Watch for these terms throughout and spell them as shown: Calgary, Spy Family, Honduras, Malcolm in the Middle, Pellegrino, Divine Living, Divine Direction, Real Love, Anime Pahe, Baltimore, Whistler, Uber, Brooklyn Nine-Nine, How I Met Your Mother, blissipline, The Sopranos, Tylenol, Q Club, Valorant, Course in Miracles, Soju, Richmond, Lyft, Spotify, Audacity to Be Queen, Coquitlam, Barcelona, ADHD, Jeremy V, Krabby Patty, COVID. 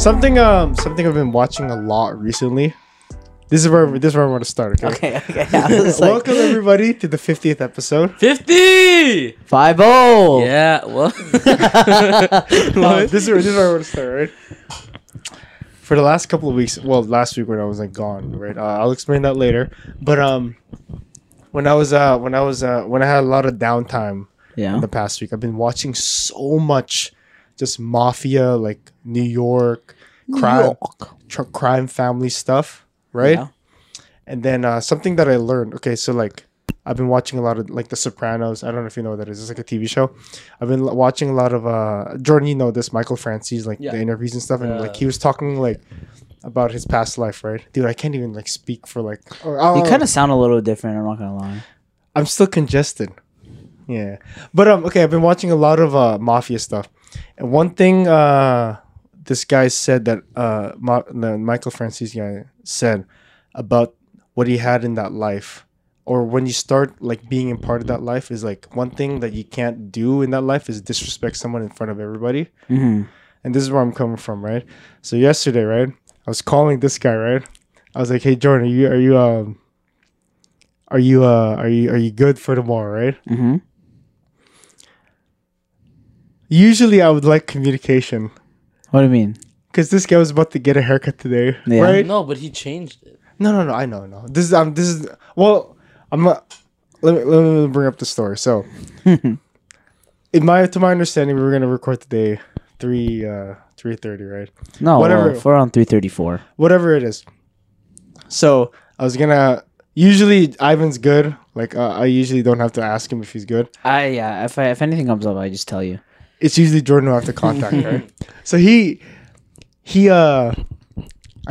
Something I've been watching a lot recently. This is where I want to start. Okay. Yeah, welcome everybody to the 50th episode. 50! 5-0! Yeah. Well. This is where I want to start, right? For the last couple of weeks, well, last week when I was like gone, right? I'll explain that later. But when I had a lot of downtime, in the past week, I've been watching so much, just mafia, like New York, crime family stuff, right? Yeah. And then something that I learned. Okay, so like I've been watching a lot of like The Sopranos. I don't know if you know what that is. It's like a TV show. I've been watching a lot of Jordan, you know this, Michael Francis, like the interviews and stuff, and like he was talking like about his past life, right? Dude, I can't even like speak for like. You kind of sound a little different. I'm not gonna lie. I'm still congested. Yeah, but okay. I've been watching a lot of mafia stuff, and one thing this guy said that the Michael Francis guy said about what he had in that life, or when you start like being a part of that life, is like one thing that you can't do in that life is disrespect someone in front of everybody. Mm-hmm. And this is where I'm coming from, right? So yesterday, right, I was calling this guy, right? I was like, "Hey, Jordan, are you good for tomorrow, right?" Mm-hmm. Usually, I would like communication. What do you mean? Because this guy was about to get a haircut today, right? No, but he changed it. No. I know, no. Let me bring up the story. So, to my understanding, we were gonna record today 3:30, right? No, whatever. We're on 3:34. Whatever it is. So I was gonna. Usually Ivan's good. Like I usually don't have to ask him if he's good. If anything comes up, I just tell you. It's usually Jordan who I have to contact, right? So he I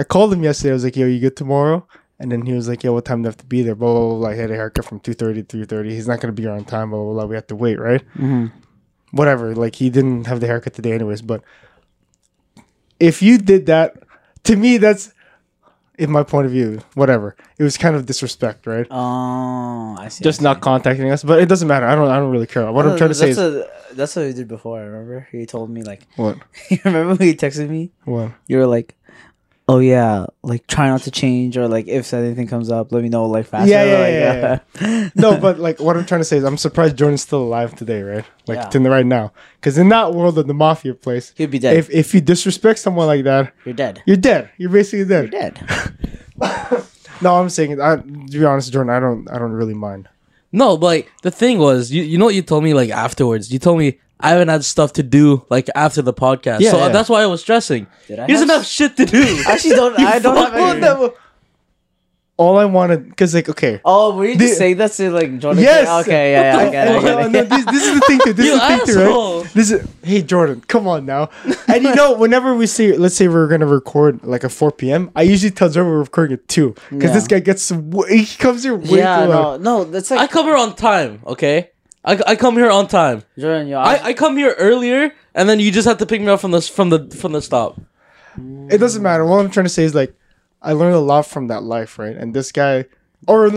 called him yesterday. I was like, "Yo, you good tomorrow?" And then he was like, "Yo, what time do I have to be there?" Blah blah blah. I had a haircut from 2:30 to 3:30. He's not gonna be here on time. Blah blah blah. We have to wait, right? Mm-hmm. Whatever. Like he didn't have the haircut today, anyways. But if you did that to me, that's. In my point of view, whatever, it was kind of disrespect, right? Oh, I see. Just not contacting us, but it doesn't matter. I don't really care. What I'm trying to say is that's what you did before. I remember you told me like what? You remember when you texted me? What? You were like, "Oh yeah, like try not to change, or like if anything comes up, let me know like faster." Yeah. No, but like what I'm trying to say is I'm surprised Jordan's still alive today, right? Like right now, because in that world of the mafia place, he'd be dead. If you disrespect someone like that, you're dead. You're basically dead. No, I'm saying, to be honest, Jordan, I don't really mind. No, but like, the thing was, you know what you told me like afterwards. You told me I haven't had stuff to do like after the podcast, so that's why I was stressing. Did I? He doesn't have shit to do. I actually don't. I don't have anything. All I wanted, cause like okay. Oh, were you just saying that to like Jordan? Yes. Okay, I get it. This is the thing too. Right? This is hey Jordan, come on now. And you know, whenever we say, let's say we're gonna record like at 4 p.m., I usually tell Jordan we're recording at 2, cause this guy he comes here way too long. No, that's like I come here on time. Okay, I come here on time. Jordan, I come here earlier, and then you just have to pick me up from the stop. It doesn't matter. What I'm trying to say is like. I learned a lot from that life, right? And this guy, I've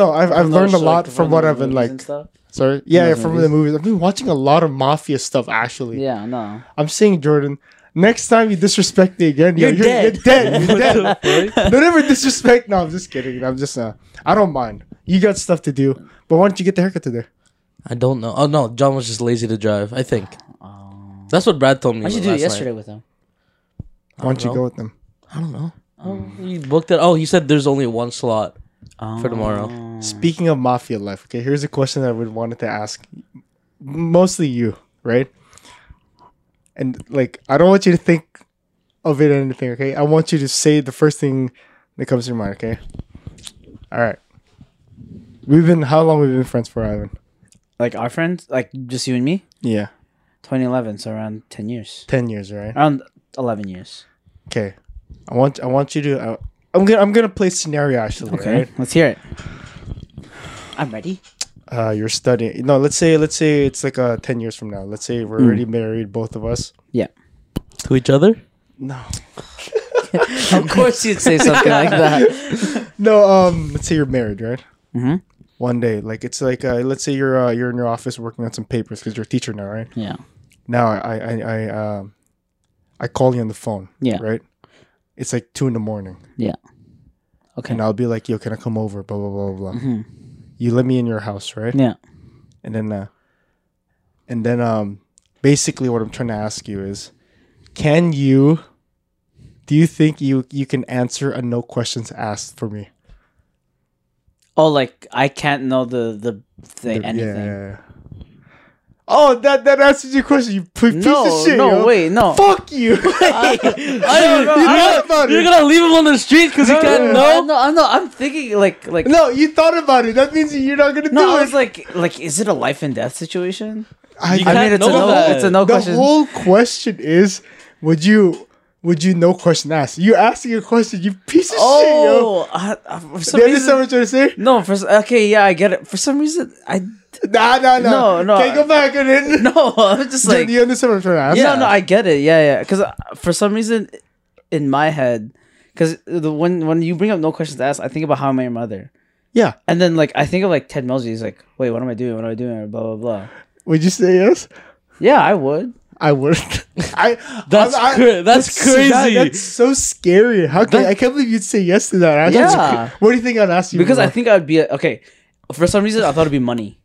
learned a lot from what I've been like. Sorry, from the movies. I've been watching a lot of mafia stuff actually. Yeah, no. I'm saying Jordan, next time you disrespect me again, you're dead. You're dead. Don't ever disrespect. No, I'm just kidding. I'm just I don't mind. You got stuff to do, but why don't you get the haircut today? I don't know. Oh no, John was just lazy to drive. I think that's what Brad told me. I should do it yesterday with him. Why don't you go with them? I don't know. Oh, you booked it. Oh, you said there's only one slot for tomorrow. Speaking of mafia life, okay, here's a question that I would wanted to ask, mostly you, right? And like, I don't want you to think of it or anything, okay? I want you to say the first thing that comes to your mind, okay? All right. How long have we been friends for, Ivan? Like our friends, like just you and me. Yeah. 2011, so around 10 years. 10 years, right? Around 11 years. Okay. I want you to. I'm gonna play scenario actually. Okay, right? Let's hear it. I'm ready. You're studying. No, let's say it's like 10 years from now. Let's say we're already married, both of us. Yeah. To each other? No. Of course you'd say something like that. No. Let's say you're married, right? Mm-hmm. One day, like it's like let's say you're in your office working on some papers because you're a teacher now, right? Yeah. Now I call you on the phone. Yeah. Right. It's like 2 in the morning. Yeah. Okay. And I'll be like, yo, can I come over? Blah, blah, blah, blah. Mm-hmm. You let me in your house, right? Yeah. And then basically what I'm trying to ask you is, do you think you can answer a no questions asked for me? Oh, like I can't know the anything. Yeah. Oh, that answers your question. You piece of shit. No, yo. Wait, no. Fuck you. You're gonna leave him on the street because you can't know. No, I'm not. I'm thinking like. No, you thought about it. That means you're not gonna do it. No, I was like, is it a life and death situation? It's a no question. The whole question is, would you no question ask? You're asking a question. You piece of shit, yo. Do you understand what you're saying? No. Okay, yeah, I get it. For some reason, I. No. Can't go back in it. No, I'm just like... Do you understand what I'm trying to ask? Yeah, no, I get it. Yeah. Because for some reason, in my head... Because when you bring up no questions asked, I think about How I Met Your Mother. Yeah. And then, like, I think of, like, Ted Melsey. He's like, wait, what am I doing? Blah, blah, blah. Would you say yes? Yeah, I would. I wouldn't. That's crazy. That's so scary. I can't believe you'd say yes to that. What do you think I'd ask you? Because more? I think I'd be... Okay, for some reason, I thought it'd be money.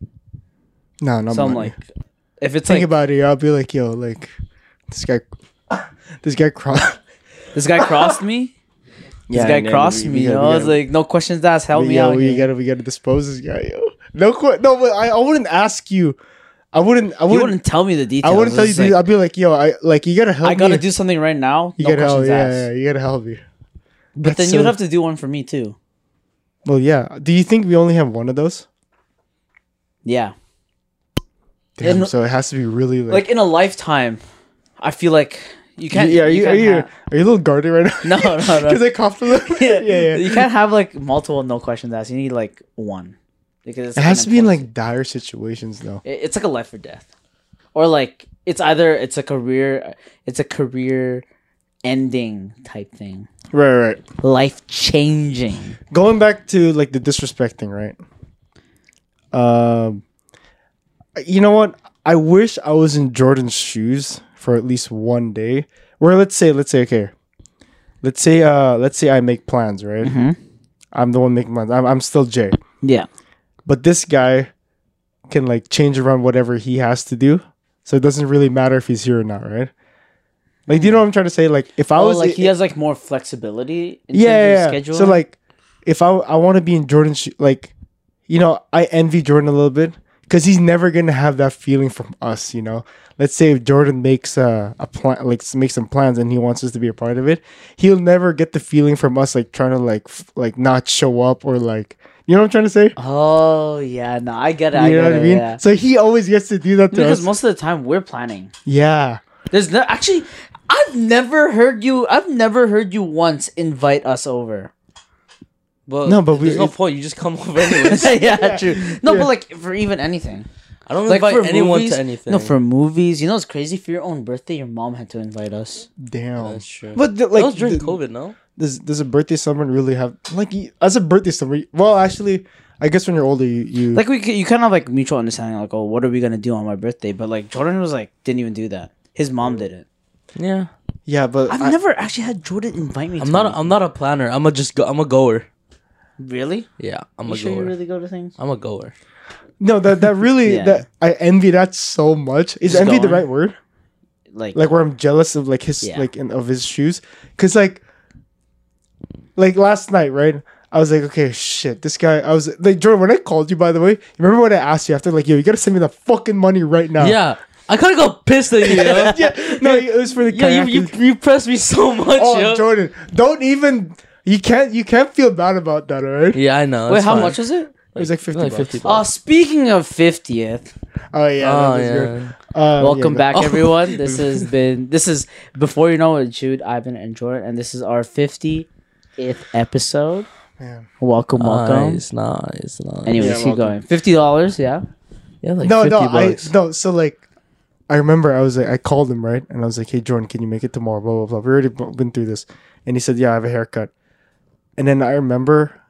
No, not so money. I'm like, if it's think about it, I'll be like, yo, like this guy crossed me. Yeah, this guy crossed me. You know, I was like, no questions asked. Help me out. We gotta dispose this guy, yo. No, but I wouldn't ask you. I wouldn't. You wouldn't tell me the details. I wouldn't tell you. Like, I'd be like, yo, you gotta help me. I gotta do something right now. You gotta help. Yeah, you gotta help me. But then you'd have to do one for me too. Well, yeah. Do you think we only have one of those? Yeah. Damn, so it has to be really like in a lifetime. I feel like you can't. Yeah, are you a little guarded right now? No. Because I coughed a little. Yeah. You can't have like multiple no questions asked. You need like one. Because it has to be in like dire situations though. It's like a life or death, or like it's a career ending type thing. Right. Life changing. Going back to like the disrespect thing, right? You know what? I wish I was in Jordan's shoes for at least one day. Where let's say I make plans, right? Mm-hmm. I'm the one making plans. I'm still Jay. Yeah. But this guy can like change around whatever he has to do, so it doesn't really matter if he's here or not, right? Like, do you know what I'm trying to say? Like, if I was like, he has like more flexibility in terms of schedule. So like, if I want to be in Jordan's shoes, like, you know, I envy Jordan a little bit. Because he's never going to have that feeling from us, you know? Let's say if Jordan makes a plan, like makes some plans and he wants us to be a part of it, he'll never get the feeling from us, like trying to like not show up or like, you know what I'm trying to say? Oh, yeah. No, I get it. You know what I mean? Yeah. So he always gets to do that to us. Because most of the time we're planning. Yeah. There's no, actually, I've never heard you once invite us over. But no, but there's no point. You just come over anyways. yeah, true. No, but like for even anything, I don't like invite anyone to anything. No, for movies, you know, it's crazy. For your own birthday, your mom had to invite us. Damn, that's true. But like that was during COVID, no? Does a birthday someone really have like as a birthday someone? Well, actually, I guess when you're older, you like you kind of like mutual understanding. Like, oh, what are we gonna do on my birthday? But like Jordan was like didn't even do that. His mom did it. Yeah. Yeah, but I've never actually had Jordan invite me. I'm not a planner. I'm a goer. Really? Yeah, I'm a goer. You really go to things? I'm a goer. No, that really that I envy that so much. Is envy the right word? Like where I'm jealous of like his of his shoes, because like last night, right? I was like, okay, shit, this guy. I was like, Jordan, when I called you, by the way, remember when I asked you after, like, yo, you gotta send me the fucking money right now? Yeah. I kind of got pissed at you, yo. Yeah. No, it was for the kayaking. You pressed me so much. Oh, yo. Jordan, don't even. You can't feel bad about that, alright? Yeah, I know. Wait, how much is it? It was like $50. Oh, speaking of 50th. Oh yeah. Oh, yeah. Welcome back, everyone. This is Before You Know It, Jude, Ivan, and Jordan, and this is our 50th episode. Man. Welcome. Nice. Anyways, keep going. $50, yeah. Yeah, like $50. So like, I remember I called him, right, and I was like, hey Jordan, can you make it tomorrow? Blah blah blah. We've already been through this, and he said, yeah, I have a haircut. And then I remember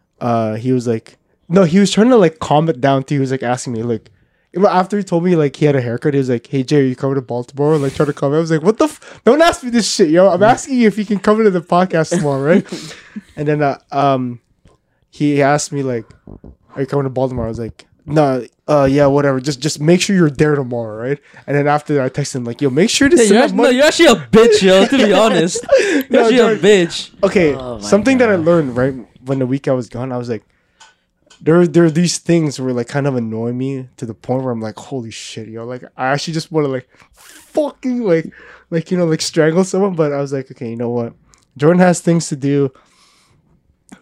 he was like, no, he was trying to like calm it down too. He was like asking me, like, After he told me like he had a haircut, he was like, "Hey Jay, are you coming to Baltimore?" Like trying to come. I was like, "What the? Don't ask me this shit, yo. I'm asking you if you can come into the podcast tomorrow, right?" And then he asked me like, "Are you coming to Baltimore?" I was like, "No, yeah, whatever. Just make sure you're there tomorrow, right?" And then after that, I texted him like, "Yo, make sure to send that money." No, you're actually a bitch, yo. To be honest, you're actually a bitch. Okay, oh, something God. That I learned right when the week I was gone, I was like. There are these things where like kind of annoy me to the point where I'm like, holy shit, yo, like I actually just want to like fucking like you know like strangle someone. But I was like, okay, you know what, Jordan has things to do,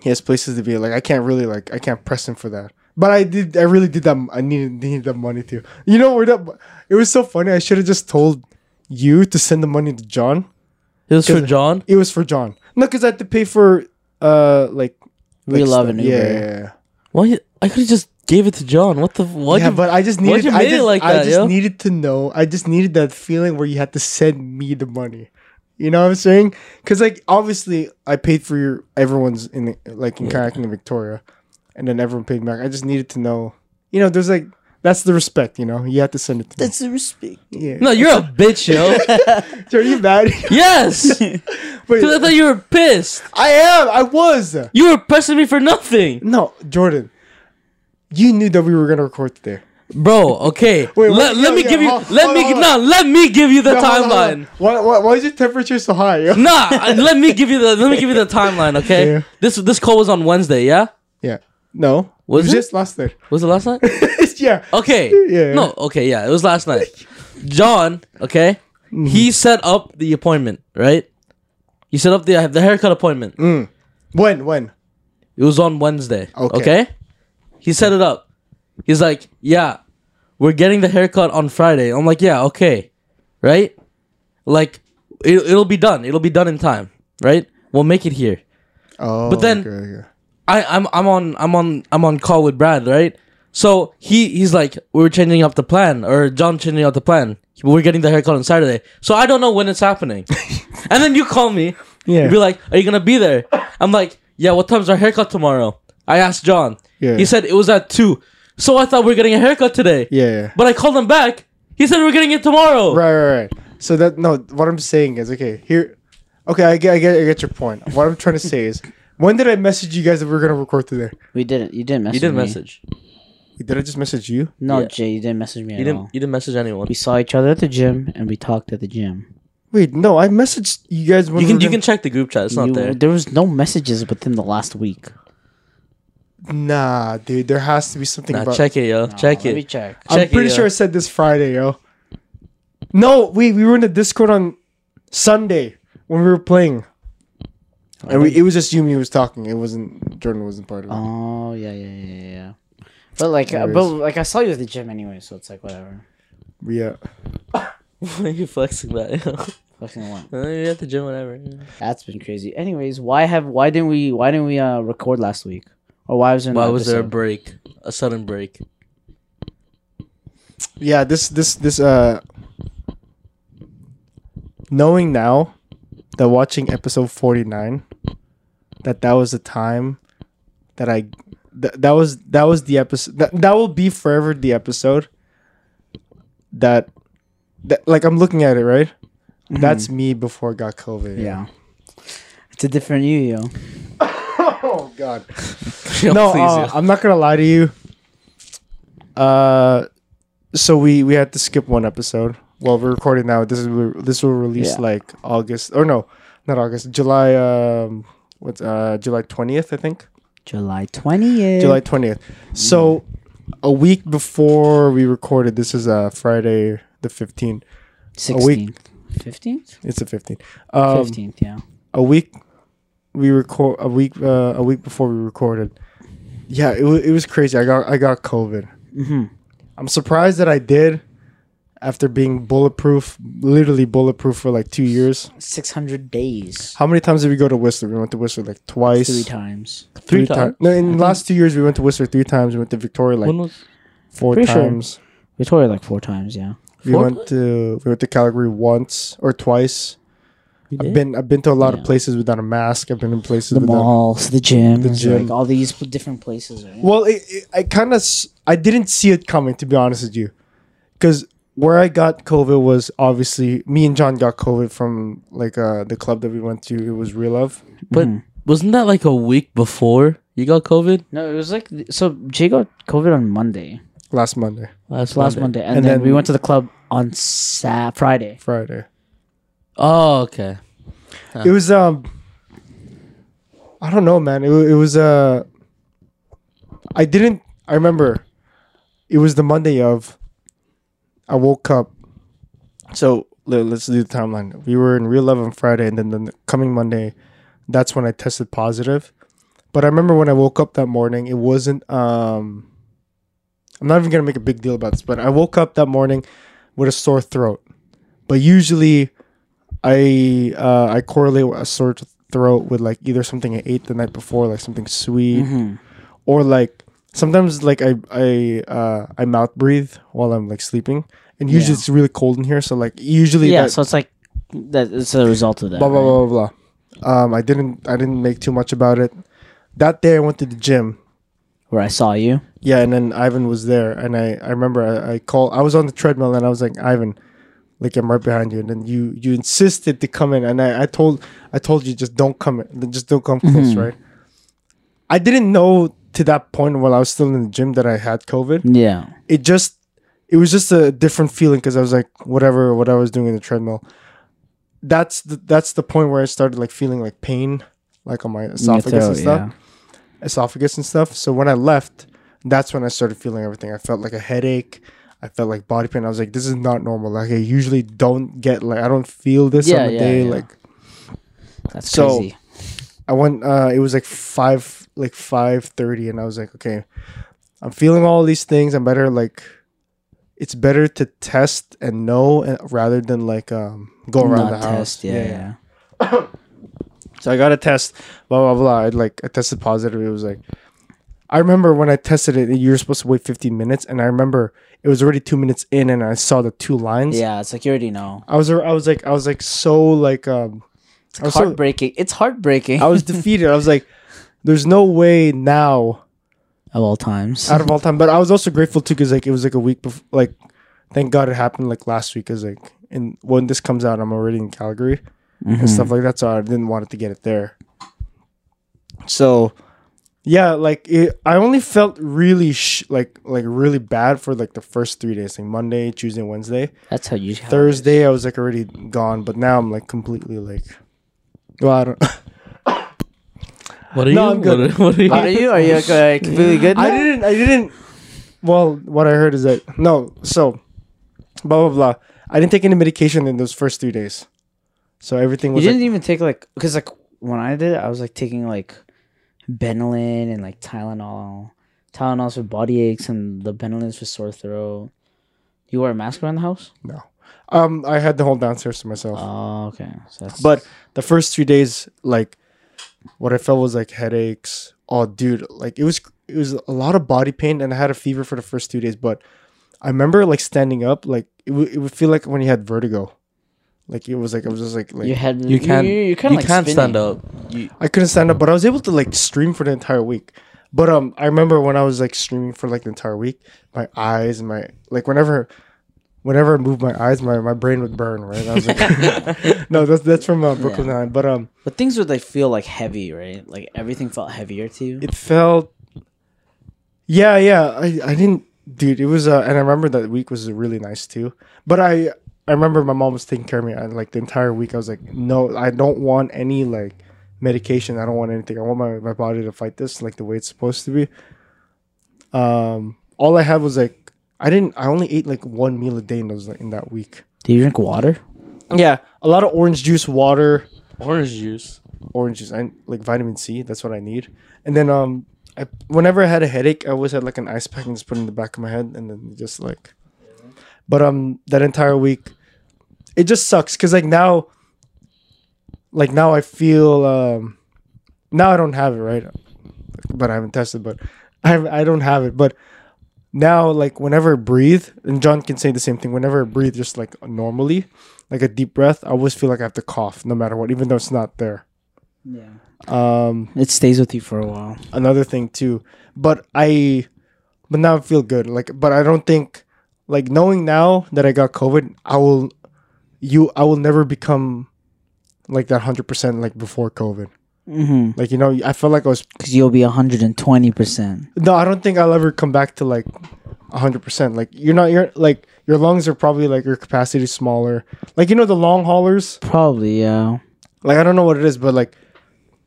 he has places to be, like I can't press him for that. But I really did that. I needed that money too, you know. It was so funny. I should have just told you to send the money to John. It was for John. No, because I had to pay for Real Love and Uber. Yeah. Why I could have just gave it to John. What the? Why yeah, but I just needed. I just needed to know. I just needed that feeling where you had to send me the money. You know what I'm saying? Because like obviously I paid for everyone's in kayaking in Victoria, and then everyone paid back. I just needed to know. You know, there's like that's the respect. You know, you have to send it to. That's me. The respect. Yeah. No, you're a bitch, yo. Are you mad? Yes. Because I thought you were pissed. I am. I was. You were pressing me for nothing. No, Jordan. You knew that we were gonna record today, bro. Okay. Wait. Let me give you the timeline. Why is your temperature so high? Yo? Nah. Let me give you the timeline. Okay. Yeah. This call was on Wednesday. Yeah. Yeah. No. Was it? Just last night. Was it last night? Yeah. Okay. Yeah. No. Okay. Yeah. It was last night. John. Okay. Mm-hmm. He set up the appointment. Right. You set up the haircut appointment. Mm. When? It was on Wednesday. Okay? He set it up. He's like, yeah, we're getting the haircut on Friday. I'm like, yeah, okay. Right? Like, it'll be done. It'll be done in time. Right? We'll make it here. Oh, but then, okay. I'm on call with Brad, right? So, he's like, we're changing up the plan. Or John changing up the plan. We're getting the haircut on Saturday. So, I don't know when it's happening. And then you call me. Yeah. You be like, are you going to be there? I'm like, yeah, what time's our haircut tomorrow? I asked John. Yeah. He said it was at 2. So I thought we were getting a haircut today. Yeah. But I called him back. He said we're getting it tomorrow. Right. So that, no, what I'm saying is, okay, here. Okay, I get your point. What I'm trying to say is, when did I message you guys that we were going to record today? We didn't. You didn't message me. You didn't message. Did I just message you? No, yeah. Jay, you didn't message me at all. You didn't message anyone. We saw each other at the gym and we talked at the gym. Wait, no, I messaged you guys. You can check the group chat. It's not there. There was no messages within the last week. Nah, dude, there has to be something. Check it, yo. Let me check. I'm pretty sure I said this Friday, yo. No, we were in the Discord on Sunday when we were playing, and it was just Yumi who was talking. It wasn't Jordan. Wasn't part of it. Oh yeah. But I saw you at the gym anyway, so it's like whatever. Yeah. Why are you flexing that? Yo? Fucking what? You're at the gym, whatever. That's been crazy. Anyways, why didn't we record last week? Or why was there a break? A sudden break. Yeah, this knowing now that watching episode 49 that was the time that that was the episode that will be forever the episode that like I'm looking at it, right? Mm-hmm. That's me before I got COVID. Yeah. It's a different you, yo. Oh, God. No, I'm not going to lie to you. So we had to skip one episode. Well, we're recording now. This will release like August. Or no, not August. July July 20th, I think. July 20th. So a week before we recorded, this is Friday the 15th. 16th. 15th? It's the 15th. 15th, yeah. A week before we recorded. Yeah, it was crazy. I got COVID. Mm-hmm. I'm surprised that I did after being literally bulletproof for like 2 years. 600 days. How many times did we go to Whistler? We went to Whistler like twice. Three times. No, in the last 2 years we went to Whistler 3 times. We went to Victoria like 4 times. Sure. Victoria like 4 times, yeah. We went to Calgary once or twice. I've been to a lot of places without a mask. I've been in places the malls, the gym, like all these different places. Right? Well, I didn't see it coming, to be honest with you, because where I got COVID was obviously me and John got COVID from like the club that we went to. It was Real Love, but wasn't that like a week before you got COVID? No, it was like so. Jay got COVID on Monday. Last Monday, and then we went to the club on Friday. Oh, okay. Huh. It was I don't know, man. It was I remember it was the Monday of. I woke up. So let's do the timeline. We were in Real Love on Friday, and then the coming Monday, that's when I tested positive. But I remember when I woke up that morning, it wasn't. I'm not even gonna make a big deal about this, but I woke up that morning with a sore throat. But usually. I correlate a sore throat with like either something I ate the night before, like something sweet, or like sometimes like I mouth breathe while I'm like sleeping, and usually it's really cold in here, so like usually so it's like that. It's a result of that. Blah blah blah. I didn't make too much about it. That day I went to the gym, where I saw you. Yeah, and then Ivan was there, and I remember I called. I was on the treadmill, and I was like, Ivan. Like I'm right behind you, and then you insisted to come in, and I told you just don't come in, just don't come close, right? I didn't know to that point while I was still in the gym that I had COVID. Yeah, it was just a different feeling because I was like whatever what I was doing in the treadmill. That's the point where I started like feeling like pain, like on my esophagus and stuff. So when I left, that's when I started feeling everything. I felt like a headache. I felt like body pain. I was like, this is not normal. Like I usually don't get like I don't feel this on the day. Yeah. Like that's crazy. I went it was like 5:30 and I was like, okay, I'm feeling all these things. I'm better like it's better to test and know rather than like go around the house. Yeah. So I got a test, blah blah blah. I tested positive. It was like I remember when I tested it, you were supposed to wait 15 minutes, and I remember it was already 2 minutes in, and I saw the two lines. Yeah, it's like you already know. I was like so like it's heartbreaking. It's heartbreaking. I was defeated. I was like, there's no way now. Of all times. Out of all time, but I was also grateful too because like it was like a week before. Like, thank God it happened like last week because like and when this comes out, I'm already in Calgary and stuff like that, so I didn't want it to get it there. So. Yeah, like I only felt really really bad for like the first 3 days, like Monday, Tuesday, Wednesday. That's how you. Thursday, I was like already gone, but now I'm like completely like. Well, I don't. What are you? No, I'm good. What are you? Are you like, completely good? Now? I didn't. Well, what I heard is that blah blah blah. I didn't take any medication in those first 3 days, so everything was. You didn't even take like because like when I did, I was like taking like. Benylin and like Tylenol. Tylenol's for body aches and the Benylin's for sore throat. You wear a mask around the house? No. I had the whole downstairs to myself. Oh, okay. So that's... But the first 3 days, like what I felt was like headaches. Oh dude, like it was a lot of body pain and I had a fever for the first 2 days, but I remember like standing up, like it would feel like when you had vertigo. Like it was like I was just like you can't stand up. I couldn't stand up, but I was able to like stream for the entire week. But I remember when I was like streaming for like the entire week, my eyes and my like whenever I moved my eyes, my brain would burn. Right? I was like, no, that's from Brooklyn Nine. But things would like feel like heavy, right? Like everything felt heavier to you. It felt, yeah. I didn't, dude. It was and I remember that week was really nice too. But I remember my mom was taking care of me and like the entire week I was like, no, I don't want any like medication. I don't want anything. I want my body to fight this like the way it's supposed to be. All I had was like I only ate like one meal a day in that week. Do you drink water? Yeah. A lot of orange juice, water. Orange juice. And like vitamin C, that's what I need. And then whenever I had a headache, I always had like an ice pack and just put it in the back of my head and then just like but that entire week, it just sucks because like now I feel now I don't have it right, but I haven't tested. But I don't have it. But now, like, whenever I breathe, and John can say the same thing, whenever I breathe just, like, normally, like a deep breath, I always feel like I have to cough no matter what, even though it's not there. Yeah. It stays with you for a while. Another thing, too. But now I feel good. Like, but I don't think, like, knowing now that I got COVID, I will never become like that 100% like before COVID. Mm-hmm. Like, you know, I felt like I was, because you'll be 120%. No, I don't think I'll ever come back to like 100%. Like, you're like, your lungs are probably like, your capacity is smaller. Like, you know, the long haulers. Probably, yeah. Like, I don't know what it is, but like,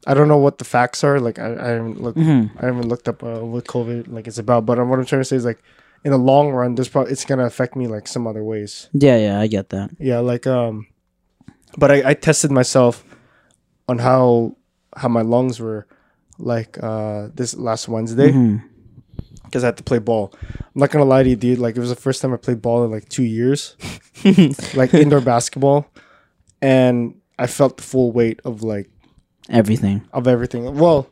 I don't know what the facts are. Like, I haven't looked up what COVID like it's about. But what I'm trying to say is, like, in the long run, there's probably, it's gonna affect me like some other ways. Yeah, I get that. Yeah, like but I tested myself on how my lungs were, like, this last Wednesday, because I had to play ball. I'm not gonna lie to you, dude. Like, it was the first time I played ball in like 2 years, like indoor basketball, and I felt the full weight of like everything. Well,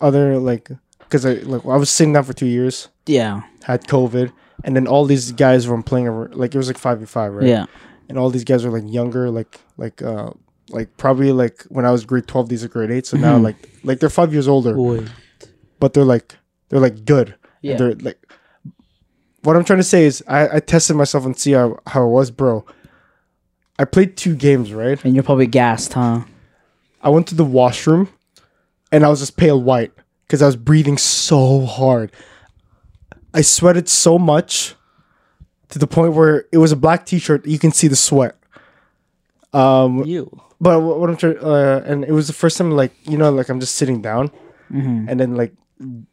other, like, because I was sitting down for 2 years. Yeah, had COVID, and then all these guys were playing, like, it was like 5v5, right? Yeah, and all these guys were like younger, like probably like when I was grade 12, these are grade 8. So now like they're 5 years older. Boy. But they're like good. Yeah. And they're like, what I'm trying to say is I tested myself and see how it was, bro. I played 2 games, right? And you're probably gassed, huh? I went to the washroom and I was just pale white because I was breathing so hard. I sweated so much to the point where it was a black t-shirt. You can see the sweat. But what I'm trying, and it was the first time, like, you know, like, I'm just sitting down, and then like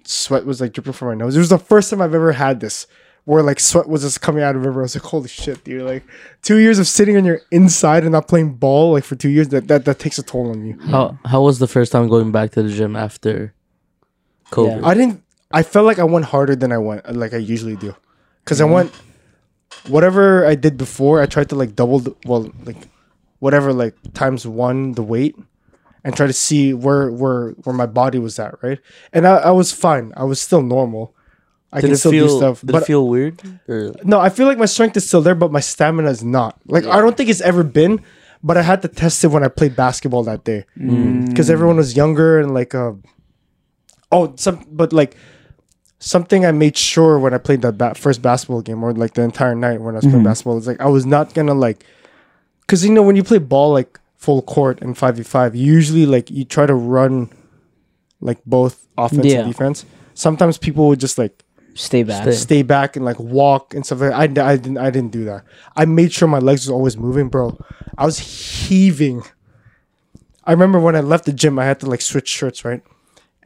sweat was like dripping from my nose. It was the first time I've ever had this, where like sweat was just coming out of everywhere. I was like, holy shit, dude! Like, 2 years of sitting on your inside and not playing ball, like, for 2 years, that takes a toll on you. How was the first time going back to the gym after COVID? Yeah. I felt like I went harder than I went, like I usually do, because I went, whatever I did before, I tried to like times 1 the weight, and try to see where my body was at, right? And I was fine. I was still normal. I can still do stuff. Did it feel weird? Or? No, I feel like my strength is still there, but my stamina is not. Like, I don't think it's ever been, but I had to test it when I played basketball that day. Because everyone was younger and like... something I made sure when I played that first basketball game, or like the entire night when I was playing basketball, it's like I was not going to like... Because, you know, when you play ball, like, full court and 5v5, usually, like, you try to run, like, both offense and defense. Sometimes people would just, like... Stay back and, like, walk and stuff like that. I didn't do that. I made sure my legs was always moving, bro. I was heaving. I remember when I left the gym, I had to, like, switch shirts, right?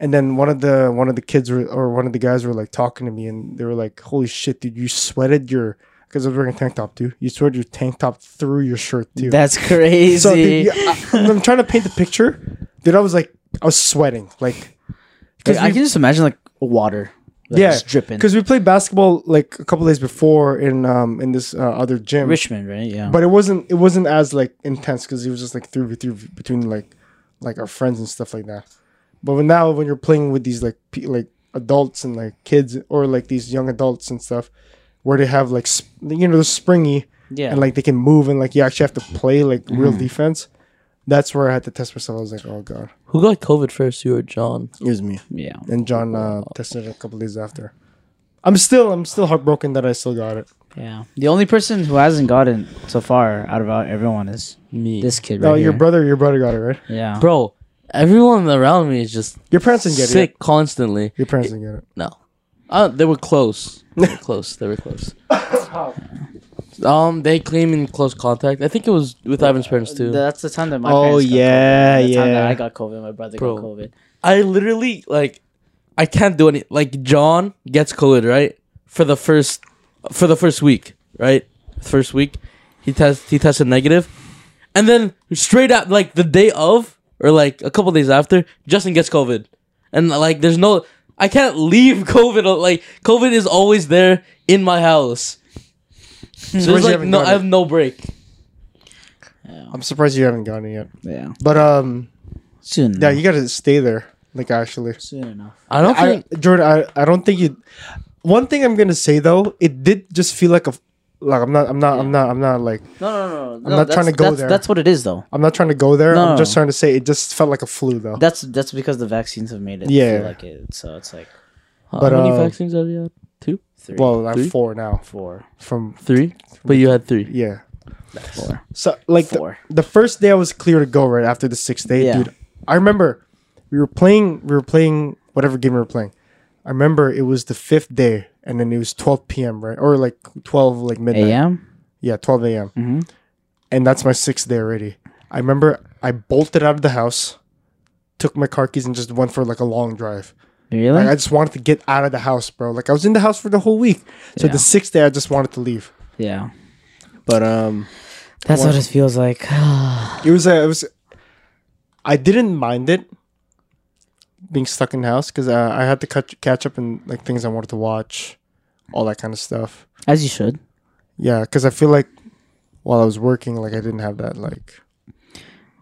And then one of the kids one of the guys were, like, talking to me, and they were like, holy shit, dude, you sweated your... Because I was wearing a tank top, dude. You sweat your tank top through your shirt, dude. That's crazy. So, dude, I'm trying to paint the picture. Dude, I was sweating. Like, because I can just imagine, like, water. Like, yeah, just dripping. Because we played basketball, like, a couple days before in this other gym. Richmond, right? Yeah. But it wasn't as, like, intense, because it was just, like, 3v3 between, like our friends and stuff like that. But when you're playing with these, like, adults and, like, kids, or, like, these young adults and stuff, where they have, like, you know, the springy, and, like, they can move, and, like, you actually have to play, like, real defense. That's where I had to test myself. I was like, oh, God. Who got COVID first, you or John? It was me. Yeah. And John tested a couple days after. I'm still heartbroken that I still got it. Yeah. The only person who hasn't gotten so far out of everyone is me. This kid right here. Your brother got it, right? Yeah. Bro, everyone around me is just your parents didn't get sick constantly. Your parents didn't get it. No. They were close. They were close. They came in close contact. I think it was with Ivan's parents too. That's the time that my parents got COVID. The time that I got COVID, my brother got COVID. I literally, like, I can't do anything. Like, John gets COVID, right? For the first week, right? First week, he tested negative, and then straight up, like, the day of, or like a couple days after, Justin gets COVID, and like there's no. I can't leave COVID. Like, COVID is always there in my house. So it's like, I have no break. Yeah. I'm surprised you haven't gotten it yet. Yeah. But, soon enough. Yeah, you gotta stay there. Like, actually. Soon enough. I don't think... Jordan, I don't think you... One thing I'm gonna say though, it did just feel like a, like I'm not like no, I'm not trying to go there. That's what it is though. I'm not trying to go there. No, I'm just trying to say it just felt like a flu though. That's because the vaccines have made it feel like it. So it's like, but, how many vaccines have you had? 2, 3. Well, I'm 4 now. 4 from 3, but you had 3. Yeah. Nice. 4. So like 4. The first day I was clear to go right after the 6th day, dude. I remember we were playing whatever game we were playing. I remember it was the 5th day, and then it was 12 p.m. right, or like 12 like midnight. A.m. Yeah, 12 a.m. Mm-hmm. And that's my 6th day already. I remember I bolted out of the house, took my car keys, and just went for like a long drive. Really? Like, I just wanted to get out of the house, bro. Like I was in the house for the whole week, so the 6th day I just wanted to leave. Yeah, but that's what it feels like. It was. I didn't mind it being stuck in the house because I had to catch up in like things I wanted to watch, all that kind of stuff. As you should. Yeah, because I feel like while I was working, like I didn't have that. Like,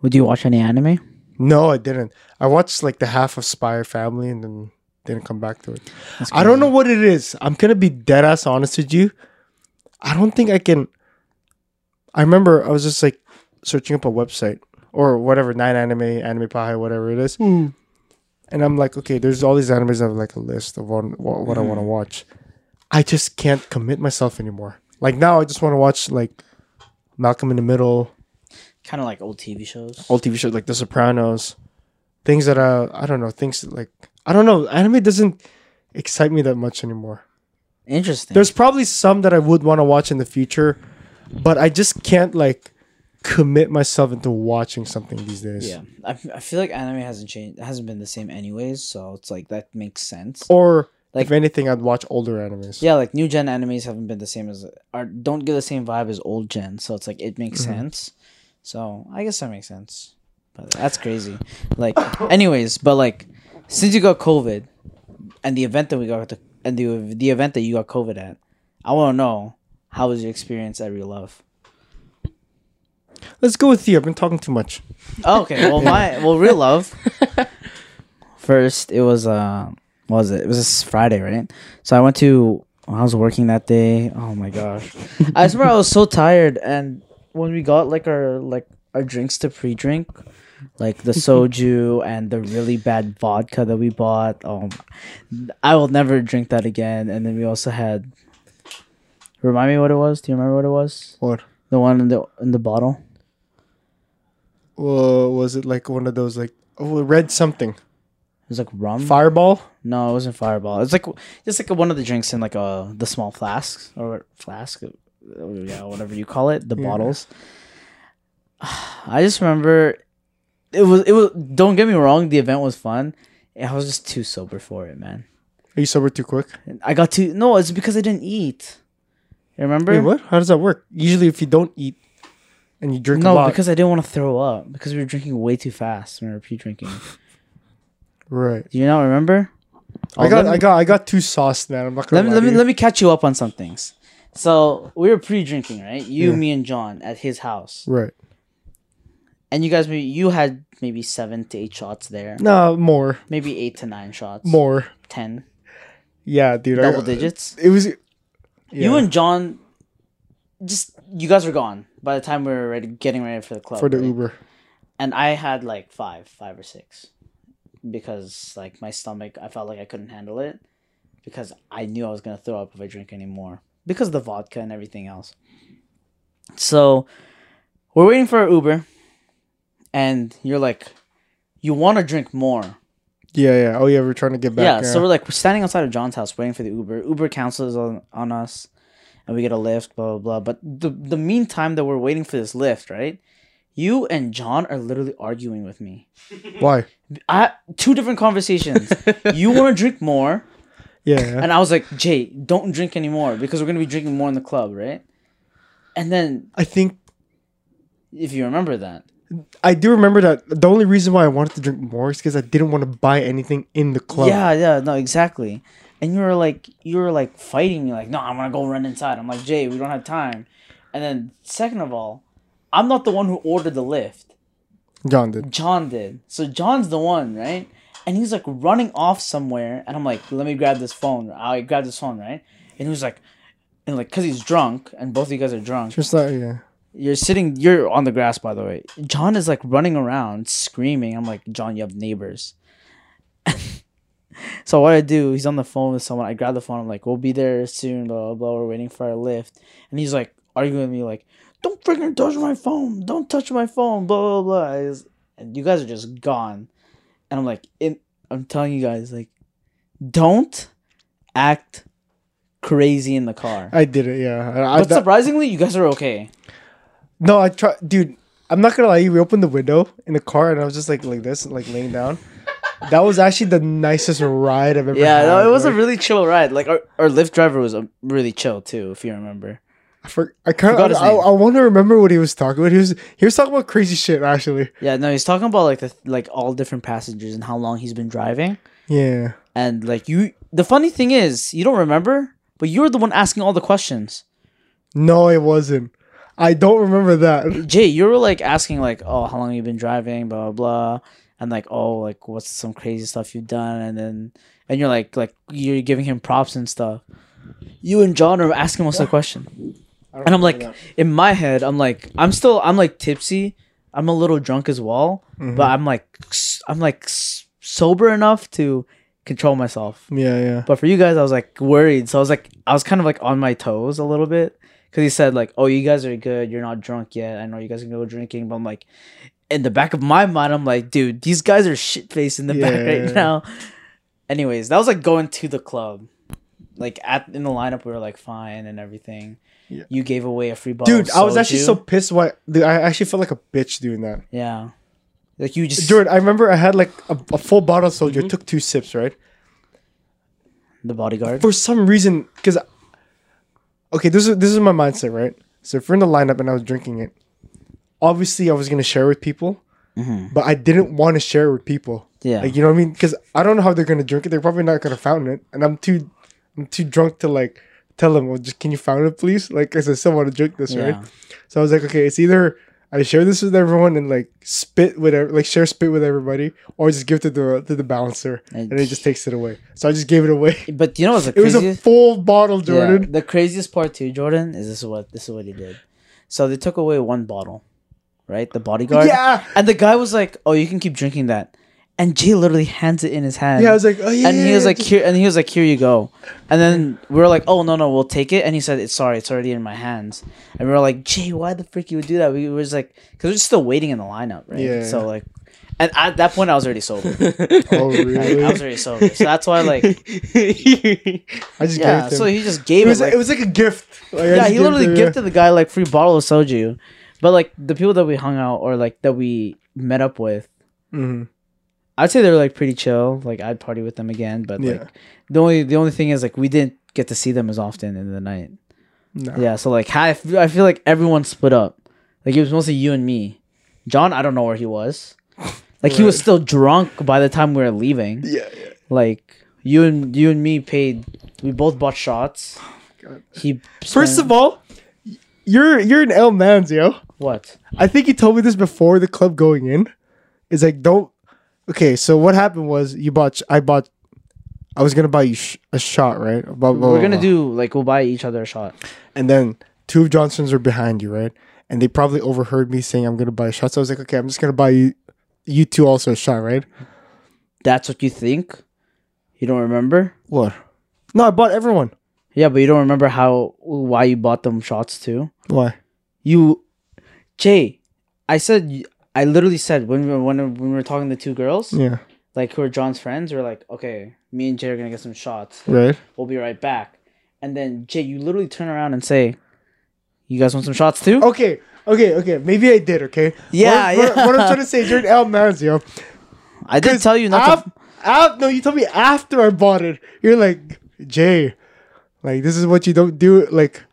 would you watch any anime? No, I didn't. I watched like the half of Spy Family and then didn't come back to it. I don't know what it is. I'm gonna be dead ass honest with you. I don't think I can. I remember I was just like searching up a website or whatever, 9 Anime Pahe, whatever it is. Mm. And I'm like, okay, there's all these animes. I have like a list of what I want to watch. I just can't commit myself anymore. Like now, I just want to watch like Malcolm in the Middle. Kind of like old TV shows. Old TV shows like The Sopranos. Things that I don't know. Things like, I don't know. Anime doesn't excite me that much anymore. Interesting. There's probably some that I would want to watch in the future, but I just can't like commit myself into watching something these days. Yeah, I feel like anime hasn't changed. It hasn't been the same anyways, so it's like that makes sense. Or like, if anything, I'd watch older animes. Yeah, like new gen animes haven't been the same as, or don't give the same vibe as old gen, so it's like it makes sense. So I guess that makes sense. But that's crazy. Like anyways, but like since you got COVID and the event that we got to, and the event that you got COVID at, I want to know, how was your experience at Real Love? Let's go with you. I've been talking too much. Oh, okay. Well, Real Love. First, it was what was it? It was this Friday, right? So I went to. I was working that day. Oh my gosh! I swear I was so tired. And when we got like our drinks to pre-drink, like the soju and the really bad vodka that we bought. Oh, I will never drink that again. And then we also had. Remind me what it was. Do you remember what it was? What? The one in the bottle. Well, was it like one of those like red something? It was like rum. Fireball? No, it wasn't Fireball. It's like just like one of the drinks in like the small flasks or flask, yeah, whatever you call it, the bottles. I just remember it was. Don't get me wrong, the event was fun. I was just too sober for it, man. Are you sober too quick? No, it's because I didn't eat. Remember? Wait, what? How does that work? Usually if you don't eat and you drink a lot. No, because I didn't want to throw up. Because we were drinking way too fast when we were pre-drinking. Right. Do you not remember? I got too sauced, man. I'm not going to Let me catch you up on some things. So we were pre-drinking, right? Me, and John at his house. Right. And you guys, you had maybe 7 to 8 shots there. No, more. Maybe 8 to 9 shots. More. 10. Yeah, dude. Double digits. It was... Yeah. You and John, you guys were gone by the time we were getting ready for the club. For the Uber. And I had like five or six because like my stomach, I felt like I couldn't handle it because I knew I was going to throw up if I drink anymore because of the vodka and everything else. So we're waiting for our Uber and you're like, you want to drink more. Yeah. Oh, yeah, we're trying to get back. Yeah, so we're standing outside of John's house waiting for the Uber. Uber cancels on us, and we get a Lyft, blah, blah, blah. But the meantime that we're waiting for this Lyft, right, you and John are literally arguing with me. Why? Two different conversations. You want to drink more. Yeah. And I was like, Jay, don't drink anymore because we're going to be drinking more in the club, right? And then... I think... If you remember that. I do remember that. The only reason why I wanted to drink more is because I didn't want to buy anything in the club. Yeah, no, exactly. And you were like fighting me, like, no, I'm gonna go run inside. I'm like, Jay, we don't have time. And then second of all, I'm not the one who ordered the Lyft. John did. So John's the one, right? And he's like running off somewhere, and I'm like, let me grab this phone. I grab this phone, right? And he was like, and like, cause he's drunk, and both of you guys are drunk. Just like, yeah. You're on the grass, by the way. John is like running around screaming. I'm like, John, you have neighbors. So what I do, he's on the phone with someone. I grab the phone. I'm like, we'll be there soon, blah, blah, blah. We're waiting for our lift. And he's like arguing with me, like, don't freaking touch my phone. Don't touch my phone, blah, blah, blah. And you guys are just gone. And I'm like, I'm telling you guys, like, don't act crazy in the car. I did it, yeah. But surprisingly, you guys are okay. No, I tried. Dude, I'm not going to lie. You opened the window in the car, and I was just like this, like laying down. That was actually the nicest ride I've ever had. Yeah, no, it was a really chill ride. Like our Lyft driver was really chill too, if you remember. I want to remember what he was talking about. He was talking about crazy shit actually. Yeah, no, he's talking about like all different passengers and how long he's been driving. Yeah. And like the funny thing is, you don't remember, but you were the one asking all the questions. No, it wasn't. I don't remember that. Jay, you were like asking like, oh, how long have you been driving, blah blah blah. And like, oh, like what's some crazy stuff you've done, and you're like you're giving him props and stuff. You and John are asking us the question, and I'm like, in my head, I'm like tipsy, I'm a little drunk as well, but I'm like sober enough to control myself. Yeah, yeah. But for you guys, I was like worried, so I was kind of like on my toes a little bit because he said like, oh, you guys are good, you're not drunk yet. I know you guys can go drinking, but I'm like. In the back of my mind, I'm like, dude, these guys are shit-faced in the back right now. Anyways, that was like going to the club. Like in the lineup, we were like fine and everything. Yeah. You gave away a free bottle. Dude, I was actually so pissed. Dude, I actually felt like a bitch doing that. Yeah, like you just. Dude, I remember I had like a full bottle of soju. Mm-hmm. Took 2 sips, right? The bodyguard. For some reason, because okay, this is my mindset, right? So if we're in the lineup and I was drinking it. Obviously, I was going to share with people, but I didn't want to share with people. Yeah. Like, you know what I mean? Because I don't know how they're going to drink it. They're probably not going to fountain it. And I'm too drunk to, like, tell them, well, just, can you fountain it, please? Like, I still want to drink this, right? So I was like, okay, it's either I share this with everyone and, like, share spit with everybody or just give it to the bouncer. And it just takes it away. So I just gave it away. But you know what's the craziest? It was a full bottle, Jordan. Yeah, the craziest part, too, Jordan, is this is what he did. So they took away one bottle. Right, the bodyguard. Yeah, and the guy was like, "Oh, you can keep drinking that," and Jay literally hands it in his hand. Yeah, I was like, "Oh yeah," and he was like, "Here," and he was like, "Here you go," and then we were like, "Oh no, we'll take it," and he said, "It's sorry, it's already in my hands," and we were like, "Jay, why the frick you would do that?" We were just like, because we're still waiting in the lineup, right? Yeah. So like, and at that point, I was already sober. Oh really? I was already sober, so that's why like, I just gave it to him. So he just gave it. It was like a gift. Like, yeah, he literally gifted the guy like free bottle of soju. But, like, the people that we hung out or, like, that we met up with, I'd say they were, like, pretty chill. Like, I'd party with them again. But, like, the only thing is, like, we didn't get to see them as often in the night. No. Yeah, so, like, I feel like everyone split up. Like, it was mostly you and me. John, I don't know where he was. Like, he was still drunk by the time we were leaving. Yeah, yeah. Like, you and me we both bought shots. Oh, my God. First of all... You're an L man's, yo. What? I think you told me this before the club going in. It's like, don't... Okay, so what happened was I was going to buy you a shot, right? Blah, blah, blah, we're going to do... Like, we'll buy each other a shot. And then 2 of Johnson's were behind you, right? And they probably overheard me saying I'm going to buy a shot. So I was like, okay, I'm just going to buy you 2 also a shot, right? That's what you think? You don't remember? What? No, I bought everyone. Yeah, but you don't remember why you bought them shots too? Why? Jay, I literally said when we were talking to 2 girls, like who are John's friends, we were like, okay, me and Jay are gonna get some shots. Right. We'll be right back. And then Jay, you literally turn around and say, you guys want some shots too? Okay. Maybe I did, okay? Yeah. What I'm trying to say is you're an L Marzio. I did tell you not to... No, you told me after I bought it. You're like, Jay... Like, this is what you don't do. Like,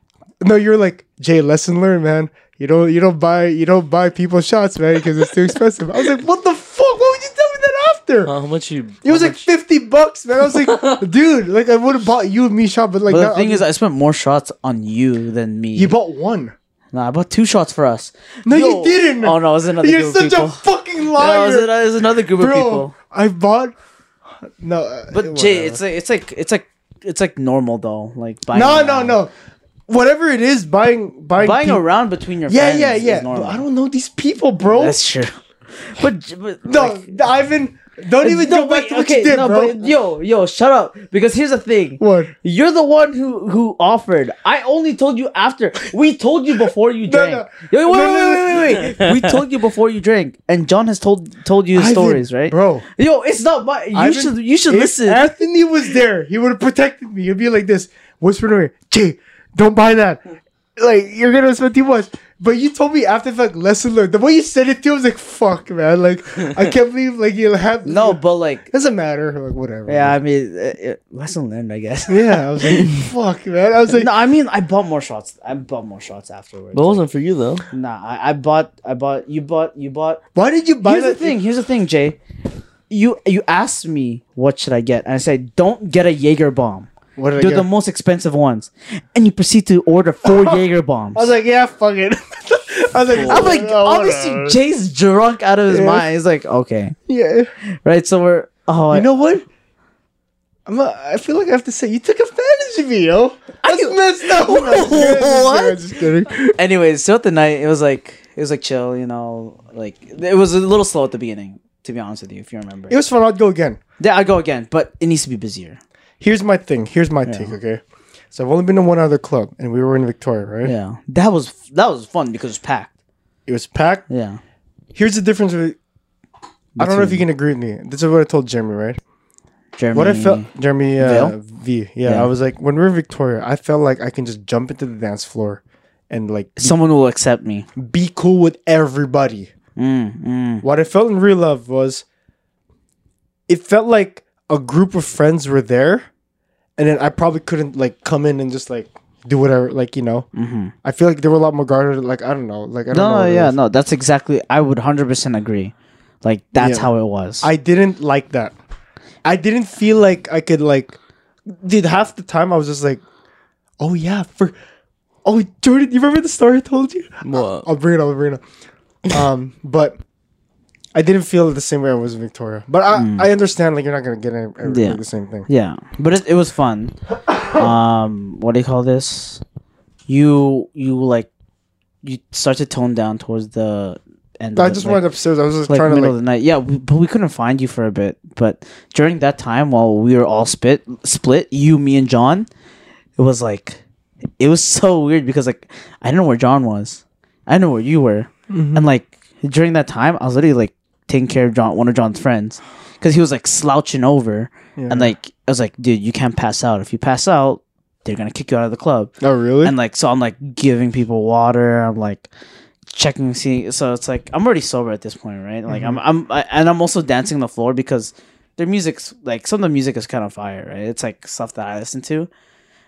no, you're like, Jay, lesson learned, man. You don't buy people shots, man, because it's too expensive. I was like, what the fuck? What would you tell me that after? How much you? It was like $50, man. I was like, dude, like I would have bought you and me shot, but like. But the thing is, I spent more shots on you than me. You bought 1. Nah, I bought 2 shots for us. No, you didn't. Oh no, it was another group of people. You're such a fucking liar. No, it was another group of people. I bought No, but Jay, it's like normal though. Like buying no. Whatever it is, buying around between your friends. Yeah. Is normal. I don't know these people, bro. That's true. But no, like, Ivan. Don't even go back to what you did, bro. But, yo, shut up. Because here's the thing. What? You're the one who offered. I only told you after. We told you before you drank. No. Wait. We told you before you drank. And John has told you his stories, right? Bro. Yo, it's not my... You should listen. If Anthony was there, he would have protected me. He'd be like this. Whispering away. Jay, don't buy that. Like, you're going to spend too much. But you told me after, like, lesson learned. The way you said it to him was like, fuck, man. Like, I can't believe, like, you have... No, but, like... Doesn't matter. Like, whatever. Yeah, man. I mean, lesson learned, I guess. Yeah, I was like, fuck, man. I was like... No, I mean, I bought more shots. Afterwards. But it wasn't for you, though. Nah, I bought... Why did you buy that? Here's the thing, Jay. You asked me, what should I get? And I said, don't get a Jaeger bomb. They're the most expensive ones, and you proceed to order 4 Jaeger bombs. I was like, yeah, fuck it. I'm like, obviously Jay's drunk out of his mind. He's like, okay, yeah, right. So we're, oh, you know what? I feel like I have to say you took advantage of me, yo. That's messed up. What? Anyways, throughout the night, it was like chill, you know. Like it was a little slow at the beginning, to be honest with you, if you remember. It was fun. I'd go again. Yeah, I'd go again, but it needs to be busier. Here's my take, okay? So I've only been to one other club, and we were in Victoria, right? Yeah. That was fun because it was packed. It was packed? Yeah. Here's the difference with... I don't know if you can agree with me. This is what I told Jeremy, right? Jeremy V. Yeah, I was like, when we were in Victoria, I felt like I can just jump into the dance floor and like... Someone will accept me. Be cool with everybody. What I felt in Real Love was... It felt like a group of friends were there. And then I probably couldn't, like, come in and just, like, do whatever, like, you know. Mm-hmm. I feel like they were a lot more guarded. Like, I don't know. Like, I don't know. No, that's exactly... I would 100% agree. Like, that's how it was. I didn't like that. I didn't feel like I could, like... Dude, half the time I was just like, oh, yeah, for... Oh, Jordan, you remember the story I told you? What? I'll bring it up. But... I didn't feel the same way I was in Victoria. But I understand, like, you're not going to get everything the same thing. Yeah. But it was fun. What do you call this? You start to tone down towards the end. I just went upstairs. I was just trying to, middle of the night. Yeah, but we couldn't find you for a bit. But during that time, while we were all split, you, me, and John, it was, like, it was so weird because, like, I didn't know where John was. I didn't know where you were. Mm-hmm. And, like, during that time, I was literally, like, taking care of one of John's friends because he was like slouching over and like I was like, dude, you can't pass out. If you pass out, they're gonna kick you out of the club. Oh really? And like, so I'm like giving people water, I'm like checking, seeing, so it's like I'm already sober at this point, right? Like mm-hmm. I'm also dancing on the floor because their music's like, some of the music is kind of fire, right? It's like stuff that I listen to.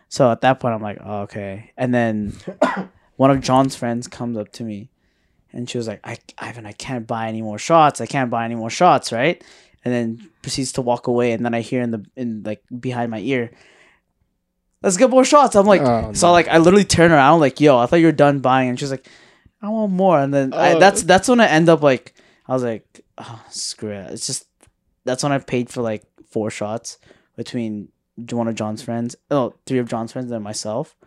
So at that point I'm like, oh, okay. And then one of John's friends comes up to me. And she was like, Ivan, I can't buy any more shots. Right? And then proceeds to walk away. And then I hear in behind my ear, let's get more shots. I'm like, so like, I literally turn around like, yo, I thought you were done buying. And she's like, I want more. And then that's when I end up like, I was like, oh, screw it. It's just, that's when I paid for like 4 shots between one of John's friends. Oh, 3 of John's friends and myself.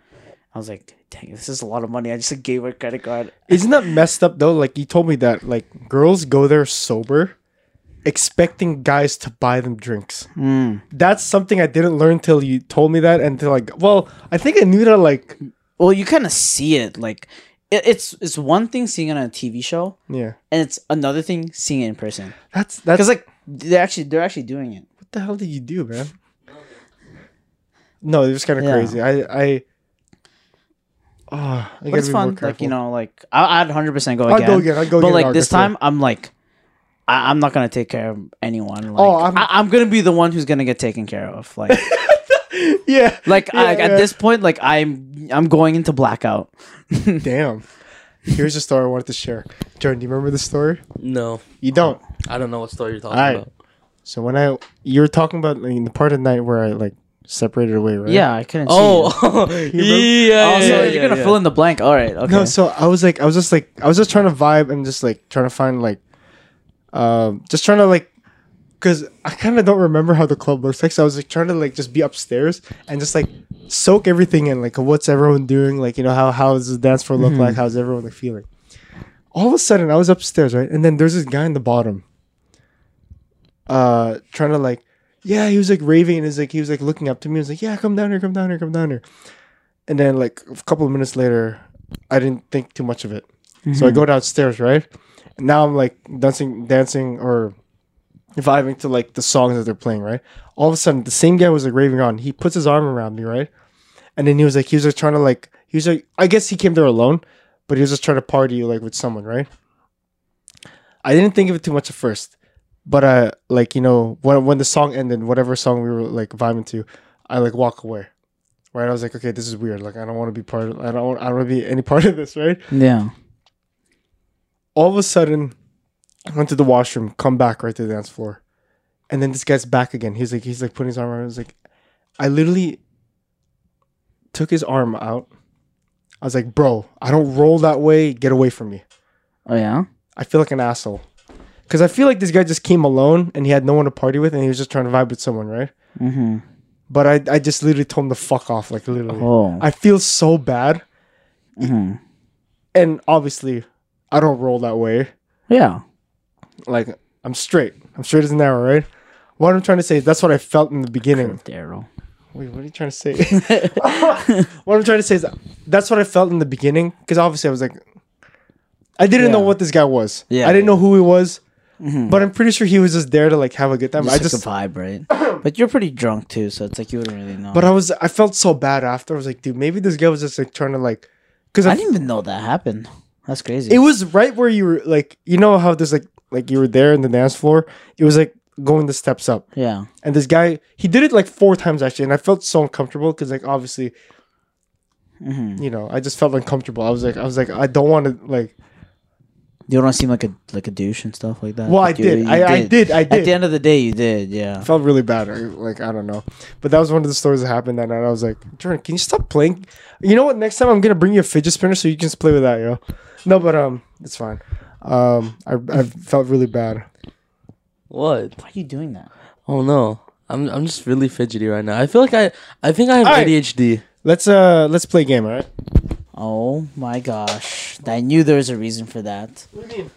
I was like, dang, this is a lot of money. I just like, gave her a credit card. Isn't that messed up though? Like you told me that like girls go there sober, expecting guys to buy them drinks. That's something I didn't learn till you told me that, and till like, well, I think I knew that like. Well, you kind of see it. Like it's one thing seeing it on a TV show, yeah, and it's another thing seeing it in person. That's because like they're actually doing it. What the hell did you do, man? No, it was kind of crazy. It's fun, like, you know, like I'd 100% go again. I'd go again. But like this time, I'm like, I'm not gonna take care of anyone. Like, I'm gonna be the one who's gonna get taken care of. Like, yeah, like at this point, like I'm going into blackout. Damn. Here's a story I wanted to share. Jordan, do you remember this story? No, you don't. I don't know what story you're talking about. So when you were talking about like, the part of the night where I like. Separated away, right? Yeah, I couldn't see you. You're gonna fill in the blank. All right, okay. No, so I was just trying to vibe and just like trying to find like, just trying to like because I kind of don't remember how the club looks like. So I was like trying to like just be upstairs and just like soak everything in, like what's everyone doing, like, you know, how does the dance floor look like, how's everyone like feeling. All of a sudden I was upstairs, right, and then there's this guy in the bottom, trying to like, yeah, he was like raving and he was like looking up to me. I was like, yeah, come down here. And then like a couple of minutes later, I didn't think too much of it. So I go downstairs, right? And now I'm like dancing or vibing to like the songs that they're playing, right? All of a sudden, the same guy was like raving on. He puts his arm around me, right? And then he was like trying to like, I guess he came there alone, but he was just trying to party like with someone, right? I didn't think of it too much at first, but like, you know, when the song ended, whatever song we were like vibing to, I like walk away. Right, I was like, okay, this is weird. Like, I don't want to be any part of this, right? Yeah. All of a sudden, I went to the washroom, come back right to the dance floor, and then this guy's back again. He's like putting his arm around. I was like, I literally took his arm out. I was like, bro, I don't roll that way. Get away from me. Oh yeah. I feel like an asshole because I feel like this guy just came alone and he had no one to party with and he was just trying to vibe with someone, right? Mm-hmm. But I just literally told him to fuck off, like literally. Oh. I feel so bad. Mm-hmm. And obviously, I don't roll that way. Yeah. Like, I'm straight. I'm straight as an arrow, right? What I'm trying to say is that's what I felt in the beginning. Arrow. Wait, what are you trying to say? What I'm trying to say is that's what I felt in the beginning. Because obviously I was like, I didn't know what this guy was. Yeah. I didn't know who he was. Mm-hmm. But I'm pretty sure he was just there to like have a good time. Just a vibe, right? But you're pretty drunk too, so it's like you wouldn't really know. But I felt so bad after. I was like, dude, maybe this guy was just like trying to like, because I didn't even know that happened. That's crazy. It was right where you were, like, you know how there's like you were there in the dance floor. It was like going the steps up. Yeah. And this guy, he did it like 4 times actually, and I felt so uncomfortable because like obviously, you know, I just felt uncomfortable. I was like, I don't want to like. You don't want to seem like a douche and stuff like that. Well, like I did. At the end of the day, you did, yeah. I felt really bad. Like, I don't know. But that was one of the stories that happened that night. I was like, Jordan, can you stop playing? You know what? Next time I'm going to bring you a fidget spinner so you can just play with that, yo. No, but it's fine. I felt really bad. What? Why are you doing that? Oh, no. I'm just really fidgety right now. I feel like I think I have ADHD. Let's play a game, all right? Oh my gosh. I knew there was a reason for that. What do you mean?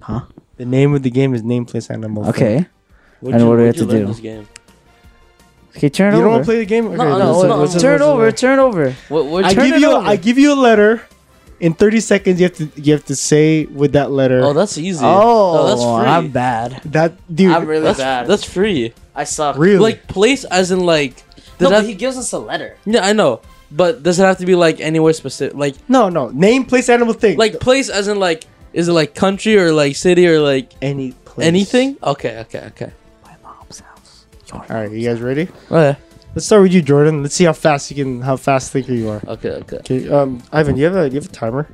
Huh? The name of the game is Name, Place, Animal. Okay. And what do we have to do? Okay, turn it over. You don't want to play the game? Okay, no. Turn over. What, I give you a letter. In 30 seconds, you have to say with that letter. Oh, that's easy. Oh, that's free. I'm bad. I'm really bad. That's free. I suck. Really? Like place as in like... No, but he gives us a letter. Yeah, I know. But does it have to be like anywhere specific? Like no, name, place, animal, thing. Like place, as in like, is it like country or like city or like any place? Anything? Okay. My mom's house. All right, you guys ready? Oh, yeah. Let's start with you, Jordan. Let's see how fast thinker you are. Okay. Ivan, do you have a timer?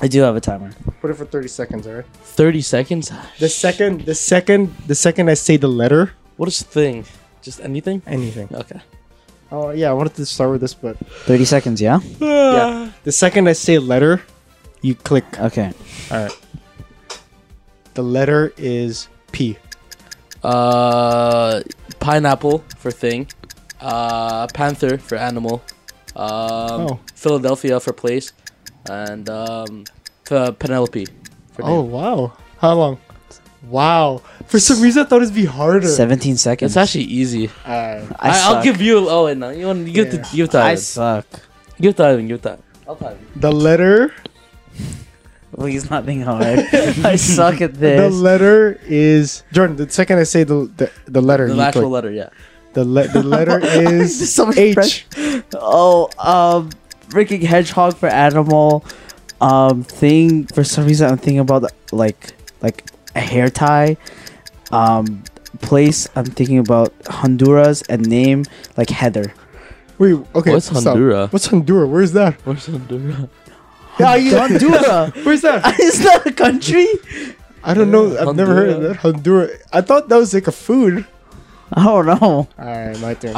I do have a timer. Put it for 30 seconds, all right? 30 seconds. The second I say the letter. What is thing? Just anything? Anything. Okay. Oh, yeah, I wanted to start with this, but... 30 seconds, yeah? Yeah. The second I say letter, you click. Okay. All right. The letter is P. Pineapple for thing. Panther for animal. Philadelphia for place. And Penelope for name. Oh, wow. How long? Wow. For some reason, I thought it'd be harder. 17 seconds. It's actually easy. I'll give you... Oh, wait, no. You want to give it to Ivan. I suck. Give it to Ivan. I'll tell you. The letter... Please, not being hard. I suck at this. The letter is... Jordan, the second I say the letter... The actual letter, yeah. The letter is so H. Pressure. Oh, freaking hedgehog for animal. Thing... For some reason, I'm thinking about, like a hair tie. Place, I'm thinking about Honduras, and name like Heather. Wait, okay. What's Honduras? What's Honduras? Where's that? Where's Honduras? Yeah, Honduras. Where's that? It's not a country. I don't know. I've never heard of that. Honduras. I thought that was like a food. Oh no. All right, my turn.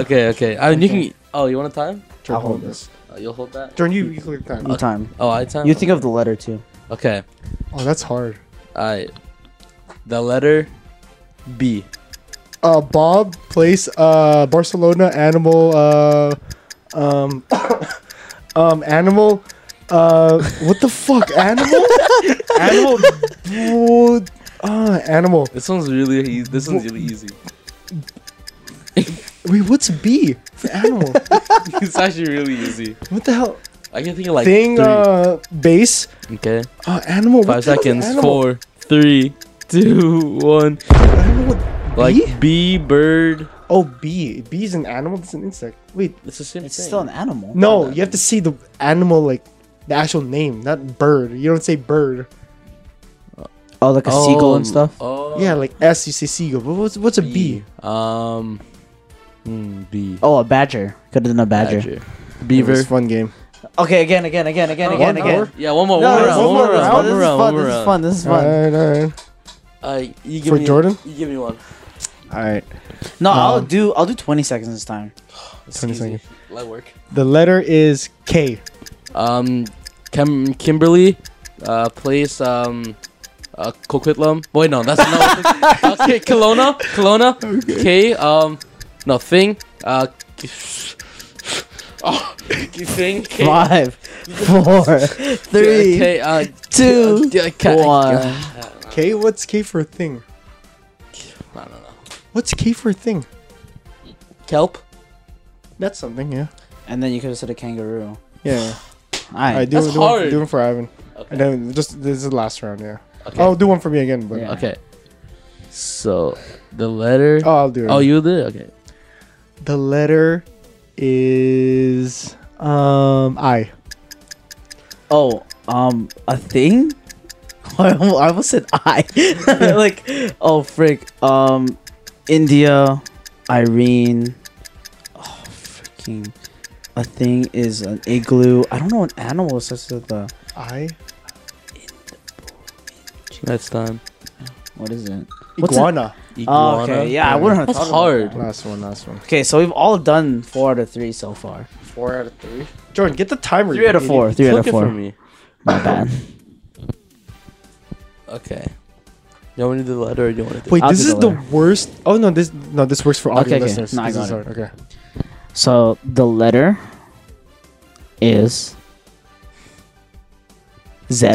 Okay. I mean, you can. Oh, you want a time? I'll hold this. You'll hold that. Jordan, you click time. Okay. Time. Oh, I time. You think of the letter too. Okay. Oh, that's hard. All right. The letter B. Bob plays Barcelona animal animal what the fuck animal animal. This one's really easy. Wait, what's B for animal? It's actually really easy. What the hell? I can think of like thing three. Base. Okay. Animal. 5 seconds. Animal? 4, 3, 2, 1. Animal. Like bee, bird. Oh, bee. Bee is an animal. It's an insect. Wait, it's the same. It's thing. Still an animal. No, you have to see the animal, like the actual name, not bird. You don't say bird. Oh, like a seagull and stuff. Oh. Yeah, like S. You say seagull. But what's a bee? B. Oh, a badger. Could have done a badger. Beaver. It was a fun game. Okay, again. Yeah, one more round. This is fun. All right. You give for me Jordan? You give me one. All right. No, I'll do 20 seconds this time. 20 seconds. Let work. The letter is K. Kimberly plays Coquitlam. Wait, no, that's no. Okay, Kelowna. Okay. K. Nothing. Oh, you think? 5, 4, 3, K, 2, K, 1. K, what's K for a thing? I don't know. What's K for a thing? Kelp. That's something, yeah. And then you could have said a kangaroo. Yeah. Alright, do one for Ivan. Okay. And then this is the last round, yeah. Okay. I'll do one for me again, but yeah. Okay. So the letter. Oh, I'll do it. Oh, you did. Okay. The letter is I. Oh, a thing? I almost said I. Like, oh frick. India, Irene. Oh, freaking. A thing is an igloo. I don't know an animal is such as the I. That's time. What is it? Iguana. Oh, okay. Yeah, I wouldn't have thought about that. Last one. Okay, so we've all done 4 out of 3 so far. 4 out of 3? Jordan, get the timer. 3 out of 4. 3 out of 4. For me. My bad. Okay. You want me to do the letter or do you want to do Wait, this is the worst. Oh, no, this works for audio listeners. No, I got it. Okay. So, the letter is Z.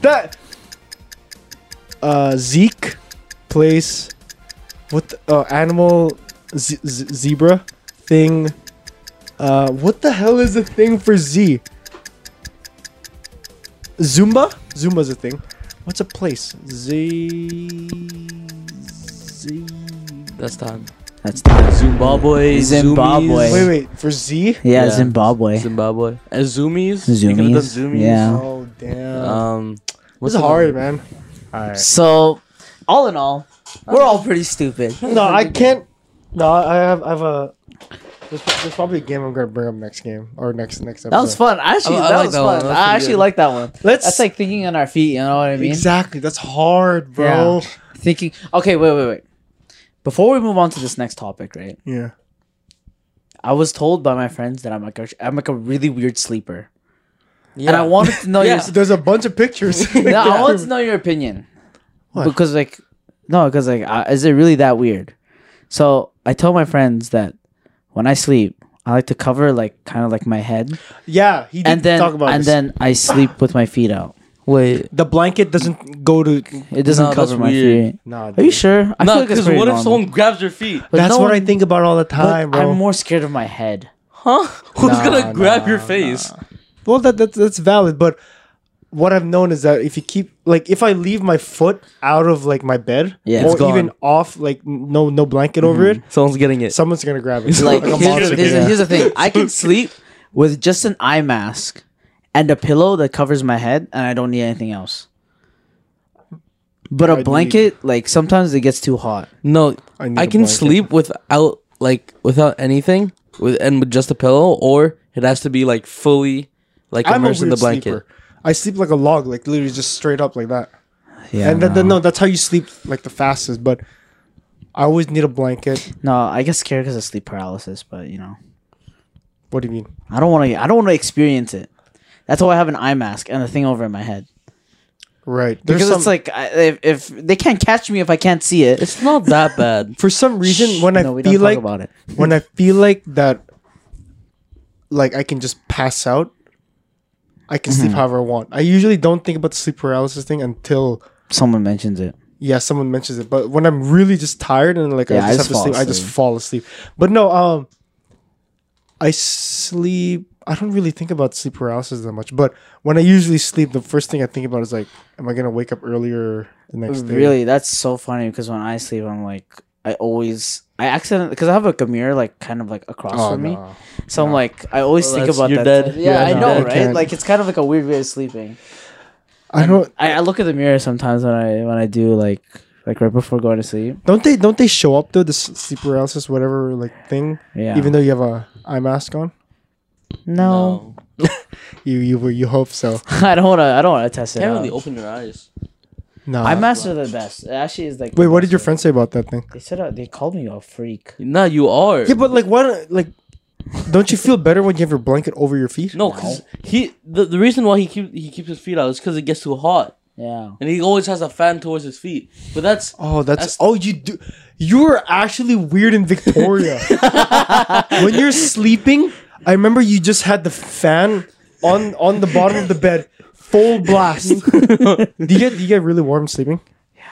That... Zeke plays what the, animal zebra thing. What the hell is the thing for Z? Zumba? Zumba's a thing. What's a place? Z. That's time. Zimbabwe. Wait. For Z? Yeah. Zimbabwe. Zoomies. Yeah. Oh damn. What's hard, man? All right. So, all in all, we're all pretty stupid. No, I can't. No, I have a. There's probably a game I'm gonna bring up next game or next episode. That was fun. That was fun. I actually like that one. That's like thinking on our feet. You know what I mean? Exactly. That's hard, bro. Yeah. Thinking. Okay, wait. Before we move on to this next topic, right? Yeah. I was told by my friends that I'm like a really weird sleeper. Yeah. And I wanted to know there's a bunch of pictures. No, I wanted to know your opinion. What? Because is it really that weird? So I tell my friends that when I sleep, I like to cover kind of my head. Yeah, he didn't talk about this. And then I sleep with my feet out. Wait, the blanket doesn't go to. It doesn't cover my feet. No, dude. Are you sure? I feel like because what if someone grabs your feet? But that's what I think about all the time, bro. I'm more scared of my head. Huh? Who's gonna grab your face? Well, that's valid, but what I've known is that if you keep if I leave my foot out of my bed, or even off, no blanket over it, someone's gonna grab it. Here's the thing: I can sleep with just an eye mask and a pillow that covers my head, and I don't need anything else. But a blanket, sometimes it gets too hot. No, I can sleep without anything, with just a pillow, or it has to be fully. Immersed in the blanket. Sleeper. I sleep like a log, literally just straight up like that. Yeah. And that's how you sleep the fastest. But I always need a blanket. No, I get scared because of sleep paralysis. But what do you mean? I don't want to experience it. That's why I have an eye mask and a thing over my head. Right. Because it's like, if they can't catch me if I can't see it. It's not that bad. For some reason, when I feel like that, like I can just pass out, I can sleep however I want. I usually don't think about the sleep paralysis thing until someone mentions it. Yeah, someone mentions it. But when I'm really just tired and like I just have to sleep, I just fall asleep. But no, I sleep. I don't really think about sleep paralysis that much, but when I usually sleep, the first thing I think about is like, am I going to wake up earlier the next day? Really? That's so funny because when I sleep, I'm like, I accidentally, because I have like a mirror like kind of like across from me. So I'm like, I always think about that. Dead. Yeah, I know, right? Like it's kind of like a weird way of sleeping. I look at the mirror sometimes when I do like right before going to sleep. Don't they show up though, the sleep paralysis whatever like thing? Yeah. Even though you have a eye mask on? No. you hope so. I don't wanna test it. You can't really open your eyes. No, eye masks are the best. It actually is like. Wait, what did your friends say about that thing? They said they called me a freak. No, you are. Yeah, but like what? Like, don't you feel better when you have your blanket over your feet? No, because the reason why he keeps his feet out is because it gets too hot. Yeah, and he always has a fan towards his feet. But you do. You're actually weird in Victoria. When you're sleeping. I remember you just had the fan on the bottom of the bed, full blast. Do you get really warm sleeping? Yeah.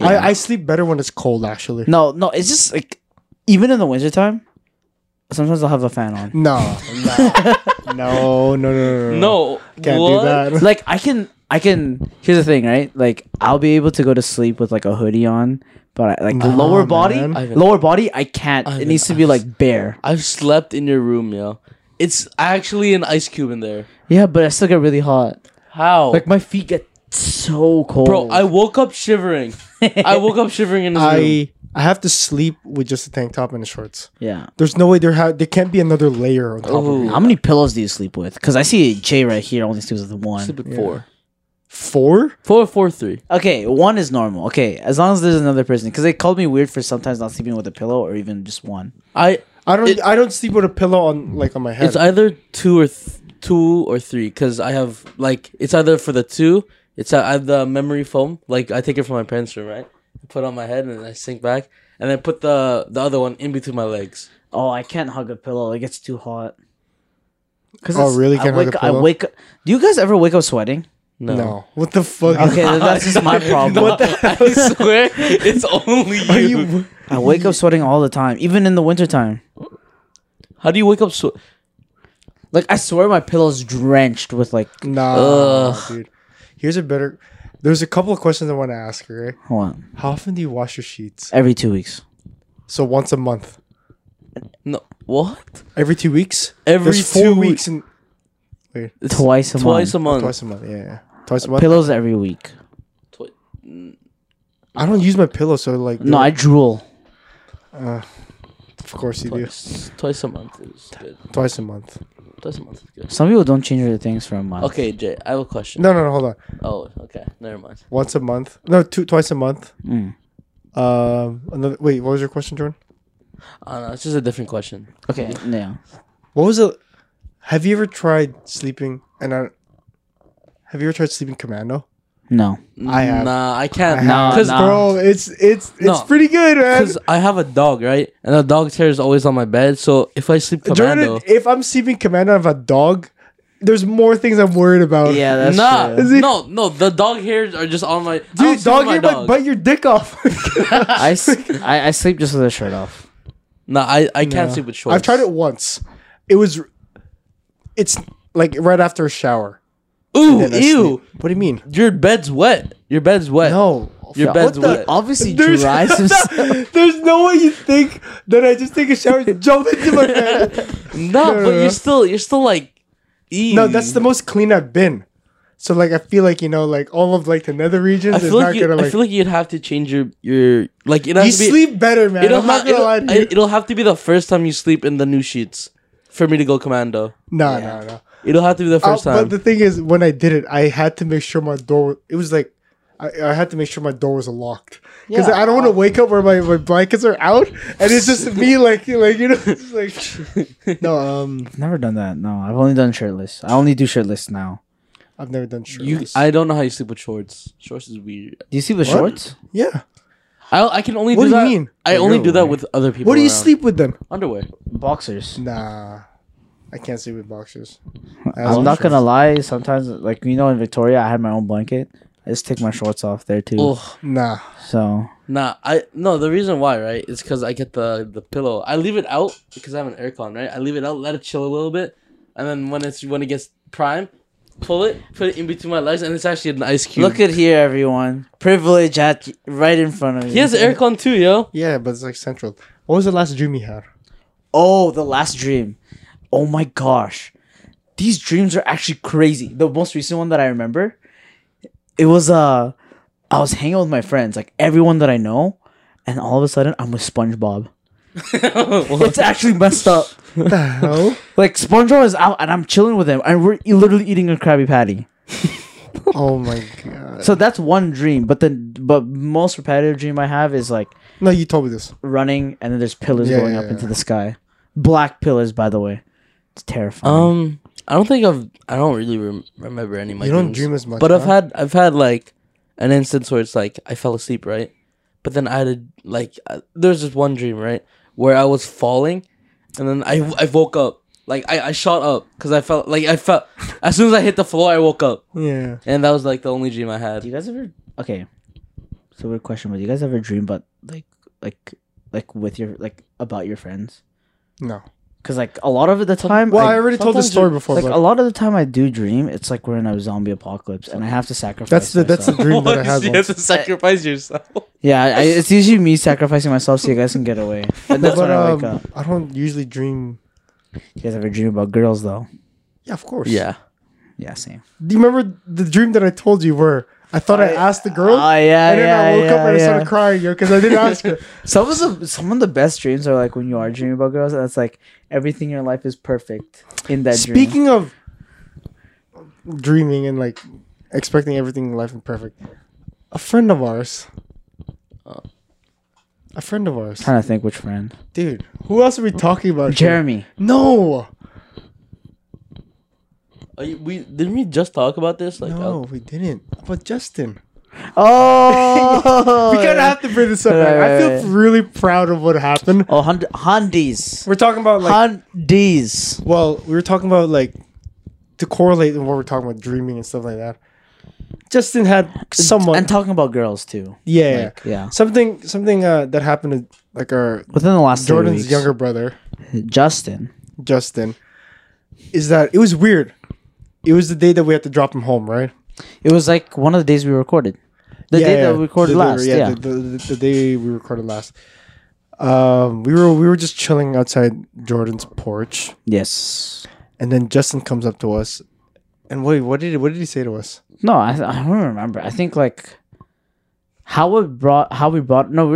I sleep better when it's cold, actually. No, it's just like even in the wintertime, sometimes I'll have a fan on. No. Can't do that. Like I can. Here's the thing, right? Like I'll be able to go to sleep with like a hoodie on. But lower body, I can't. It needs to be like bare. I've slept in your room, yo. It's actually an ice cube in there. Yeah, but I still get really hot. How? Like my feet get so cold. Bro, I woke up shivering. In this room. I have to sleep with just a tank top and the shorts. Yeah. There's no way there can't be another layer on top of me. How many pillows do you sleep with? Because I see Jay right here only sleeps with one. I sleep with four. Four, 3. Okay, one is normal. Okay, as long as there's another person, because they called me weird for sometimes not sleeping with a pillow or even just one. I don't sleep with a pillow on my head. It's either two or three, because I have like it's either for the two. I have the memory foam. Like I take it from my parents' room, right? I put it on my head and I sink back, and then put the other one in between my legs. Oh, I can't hug a pillow. It gets too hot. Oh, really? I wake up. Do you guys ever wake up sweating? No. What the fuck? Okay, that's just my problem. What the hell? I swear, it's only you. I wake up sweating all the time, even in the wintertime. How do you wake up sweating? Like, I swear my pillow's drenched with, like... Nah, dude. Here's a better... There's a couple of questions I want to ask you, right? Hold on. How often do you wash your sheets? Every 2 weeks. So once a month? No. What? Every 2 weeks? Twice a month. Yeah. Twice a month. Pillows every week. I don't use my pillow, so like. No, I drool. Of course you do. Twice a month is good. Twice a month is good. Some people don't change their things for a month. Okay, Jay, I have a question. No, hold on. Oh, okay, never mind. Once a month? No, twice a month. Another. Wait, what was your question, Jordan? No, it's just a different question. Okay, yeah. What was it? Have you ever tried sleeping? Commando? No, I have. Nah, I can't. Bro, it's pretty good, man. Because I have a dog, right? And the dog's hair is always on my bed. So if I sleep commando, Jordan, if I'm sleeping commando, I have a dog. There's more things I'm worried about. Yeah, that's true. No, the dog hairs are just on my. Dude, dog hair might bite your dick off. I sleep just with a shirt off. I can't sleep with shorts. I've tried it once. It's like right after a shower. Ooh, ew. What do you mean? Your bed's wet. No. Your bed's wet. Obviously dries. There's no way you think that I just take a shower and jump into my bed. No, you're still like... Ew. No, that's the most clean I've been. So like I feel like, you know, like all of like the nether regions is not gonna like... I feel like you'd have to change your like... It has to be, sleep better, man. I'm not gonna lie to you. It'll have to be the first time you sleep in the new sheets. For me to go commando. No. It'll have to be the first time. But the thing is, when I did it, I had to make sure my door... It was like... I had to make sure my door was locked. Because I don't want to wake up where my blankets are out. And it's just me like you know... It's like... No, I've never done that. No, I've only done shirtless. I only do shirtless now. I've never done shorts. I don't know how you sleep with shorts. Shorts is weird. Do you sleep with shorts? Yeah. I can only do that. What do you mean? I only do that with other people. What do you sleep with then? Underwear. Boxers. Nah. I can't sleep with boxers. I'm not going to lie. Sometimes, like, you know, in Victoria, I had my own blanket. I just take my shorts off there, too. Oh, nah. So. Nah. The reason why, right, is because I get the pillow. I leave it out because I have an aircon, right? I leave it out, let it chill a little bit. And then when it gets prime, pull it, put it in between my legs, and it's actually an ice cube. Look at here, everyone. Privilege right in front of you. He has aircon too, yo. Yeah, but it's like central. What was the last dream he had? Oh, the last dream. Oh my gosh. These dreams are actually crazy. The most recent one that I remember, it was I was hanging out with my friends, like everyone that I know, and all of a sudden I'm with SpongeBob. It's actually messed up. What the hell? Like SpongeBob is out and I'm chilling with him and we're literally eating a Krabby Patty. Oh my god. So that's one dream, but the most repetitive dream I have is like, no, you told me this, running and then there's pillars going up into the sky. Black pillars, by the way. It's terrifying. I don't really remember any of my dreams. You don't dream as much, but huh? I've had like an instance where it's like I fell asleep, right? But then I had there's this one dream, right, where I was falling, and then I woke up. Like, I shot up, because I felt, as soon as I hit the floor, I woke up. Yeah. And that was, like, the only dream I had. Do you guys ever, okay, so weird question, but do you guys ever dream about, like with your, like, about your friends? No. Because, like, a lot of the time. Well, I already told this story before. Like, a lot of the time I do dream, it's like we're in a zombie apocalypse, and I have to sacrifice myself. That's the dream that I had. You have to sacrifice yourself. Yeah, it's usually me sacrificing myself so you guys can get away. And that's when I wake up. I don't usually dream. You guys ever dream about girls, though? Yeah, of course. Yeah. Yeah, same. Do you remember the dream that I told you where I thought I asked the girl? Oh, yeah, and then I woke up and I started crying, yo, because I didn't ask her. Some of the best dreams are like when you are dreaming about girls, and it's like everything in your life is perfect in that dream. Speaking of dreaming and like expecting everything in life is perfect, a friend of ours. I'm trying to think which friend. Dude, who else are we talking about? Jeremy. No. Didn't we just talk about this? Like, no, we didn't. About Justin. Oh. We kind of have to bring this up. Right. I feel really proud of what happened. Oh, Hundies. We're talking about like Hundies. Well, we were talking about like, to correlate with what we're talking about, dreaming and stuff like that. Justin had someone, and talking about girls too. Yeah, like, yeah. Something that happened to like our within the last Jordan's younger brother, Justin. Justin, is that it was weird. It was the day that we had to drop him home, right? It was like one of the days we recorded. The day we recorded last. We were just chilling outside Jordan's porch. Yes. And then Justin comes up to us, and what did he say to us? No, I don't remember. I think like we were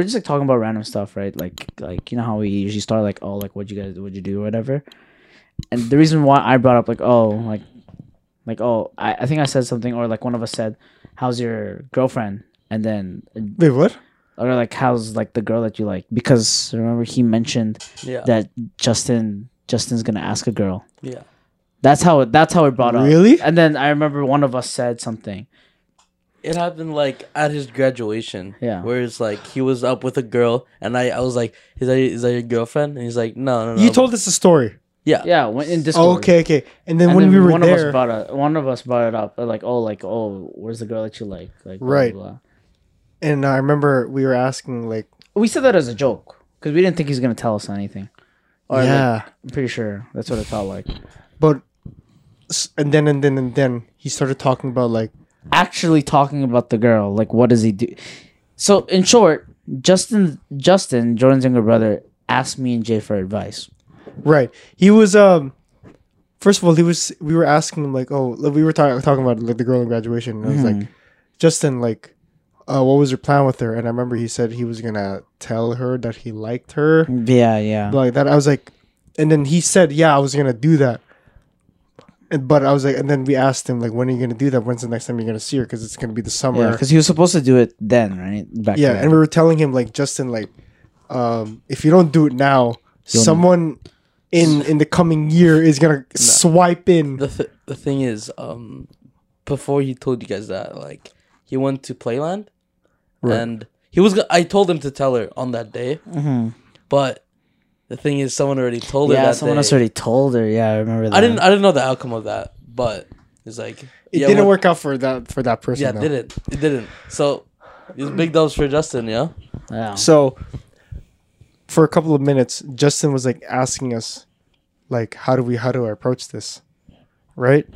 just like talking about random stuff, right? Like you know how we usually start like, oh, like what'd you do or whatever. And the reason why I brought up like, oh, like oh, I think I said something, or like one of us said, how's your girlfriend? And then wait, what? Or like, how's like the girl that you like? Because remember he mentioned that Justin's gonna ask a girl. Yeah. That's how it brought up. Really? And then I remember one of us said something. It happened like at his graduation. Yeah. Where it's like he was up with a girl, and I was like, is that your girlfriend? And he's like, no. You told us the story. Yeah. Yeah. In Discord. Oh, okay. And then when we were there, one of us brought it up. Like, oh, where's the girl that you like? Like, right. Blah, blah. And I remember we were asking like, we said that as a joke because we didn't think he's gonna tell us anything. Or, yeah. Like, I'm pretty sure that's what it felt like. But. And then he started talking about like actually talking about the girl. Like, what does he do? So in short, Justin, Jordan's younger brother, asked me and Jay for advice. Right. He was first of all, we were asking him like, oh, we were talking about like the girl in graduation. And I was like, Justin, like, what was your plan with her? And I remember he said he was gonna tell her that he liked her. Yeah. Like that. I was like, and then he said, yeah, I was gonna do that. But I was like, and then we asked him like, when are you gonna do that? When's the next time you're gonna see her? Because it's gonna be the summer. Because he was supposed to do it then, right? Back then. And we were telling him like, Justin, like, if you don't do it now, someone in the coming year is gonna swipe in. The thing is, before he told you guys that, like, he went to Playland, right. And he was. I told him to tell her on that day, mm-hmm. But the thing is, someone already told her. Yeah, someone else already told her. Yeah, I remember that. I didn't know the outcome of that, but it's like it didn't work out for that person. Yeah, it didn't. So it's big dubs for Justin. Yeah. Yeah. So for a couple of minutes, Justin was like asking us, like, how do I approach this, right?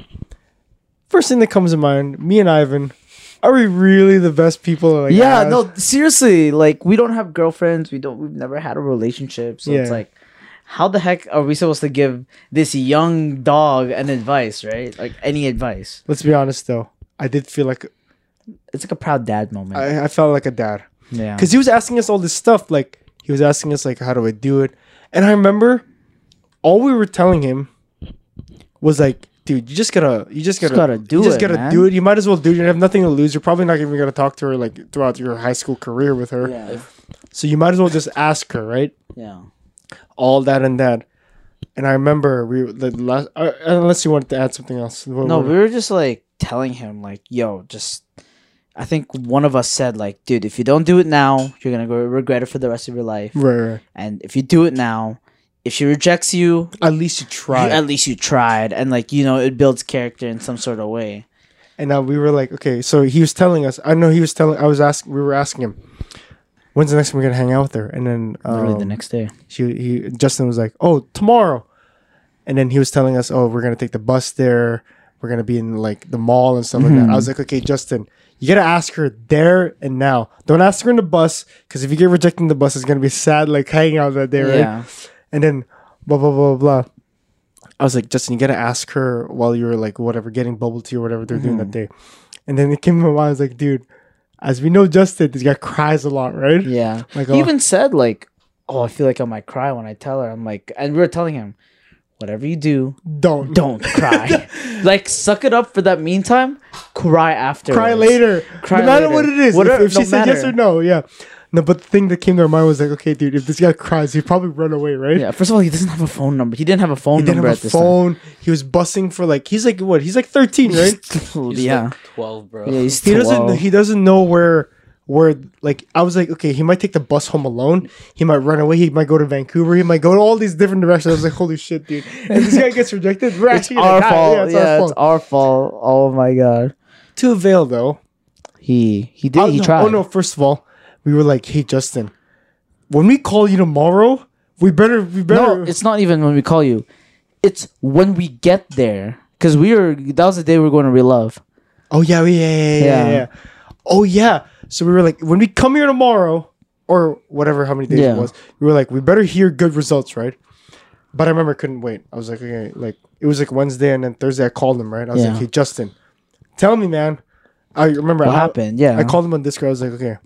First thing that comes to mind, me and Ivan. Are we really the best people? Like, yeah, ask? No, seriously. Like, we don't have girlfriends. We've never had a relationship. So yeah. It's like, how the heck are we supposed to give this young dog an advice, right? Like, any advice. Let's be honest, though. I did feel like... It's like a proud dad moment. I felt like a dad. Yeah. Because he was asking us all this stuff. Like, he was asking us, like, how do I do it? And I remember all we were telling him was, like... Dude, you just gotta do it. You might as well do it. You have nothing to lose. You're probably not even gonna talk to her like throughout your high school career with her. Yeah. So you might as well just ask her, right? Yeah. All that and that. And I remember unless you wanted to add something else. We were just like telling him like, yo, I think one of us said like, dude, if you don't do it now, you're gonna go regret it for the rest of your life. Right. And if you do it now. If she rejects you... At least you tried. And, like, you know, it builds character in some sort of way. And now we were like, okay, so he was telling us... we were asking him, when's the next time we're going to hang out with her? And then... literally the next day. Justin was like, oh, tomorrow. And then he was telling us, oh, we're going to take the bus there. We're going to be in, like, the mall and stuff like that. I was like, okay, Justin... You gotta ask her there and now. Don't ask her in the bus. Because if you get rejected in the bus, it's going to be sad, like, hanging out that day, right? Yeah. And then blah, blah, blah, blah. I was like, Justin, you got to ask her while you're like, whatever, getting bubble tea or whatever they're doing that day. And then it came to my mind. I was like, dude, as we know, Justin, this guy cries a lot, right? Yeah. Like, he even said like, oh, I feel like I might cry when I tell her. I'm like, and we were telling him, whatever you do, don't cry. Like, suck it up for that meantime. Cry after. Cry later. No matter what it is. If she said yes or no, yeah. No, but the thing that came to our mind was like, okay, dude, if this guy cries, he'd probably run away, right? Yeah, first of all, he doesn't have a phone number. He didn't have a phone number at this time. He didn't have a phone. He was bussing for like, he's like, what? He's like 13, right? Yeah. Like 12, bro. Yeah, he's 12. He doesn't know where, like, I was like, okay, he might take the bus home alone. He might run away. He might go to Vancouver. He might go to all these different directions. I was like, holy shit, dude. And this guy gets rejected. We're actually our fault. Yeah, it's our fault. Oh, my God. To avail, though. He did. He tried. Oh, no, first of all. We were like, hey, Justin, when we call you tomorrow, we better. No, it's not even when we call you. It's when we get there. Because that was the day we were going to Real Love. Oh, yeah. Oh, yeah. So we were like, when we come here tomorrow, or whatever, how many days it was, we were like, we better hear good results, right? But I remember I couldn't wait. I was like, okay, like, it was like Wednesday and then Thursday I called him, right? I was like, hey, Justin, tell me, man. I remember what happened, yeah. I called him on Discord. I was like, okay.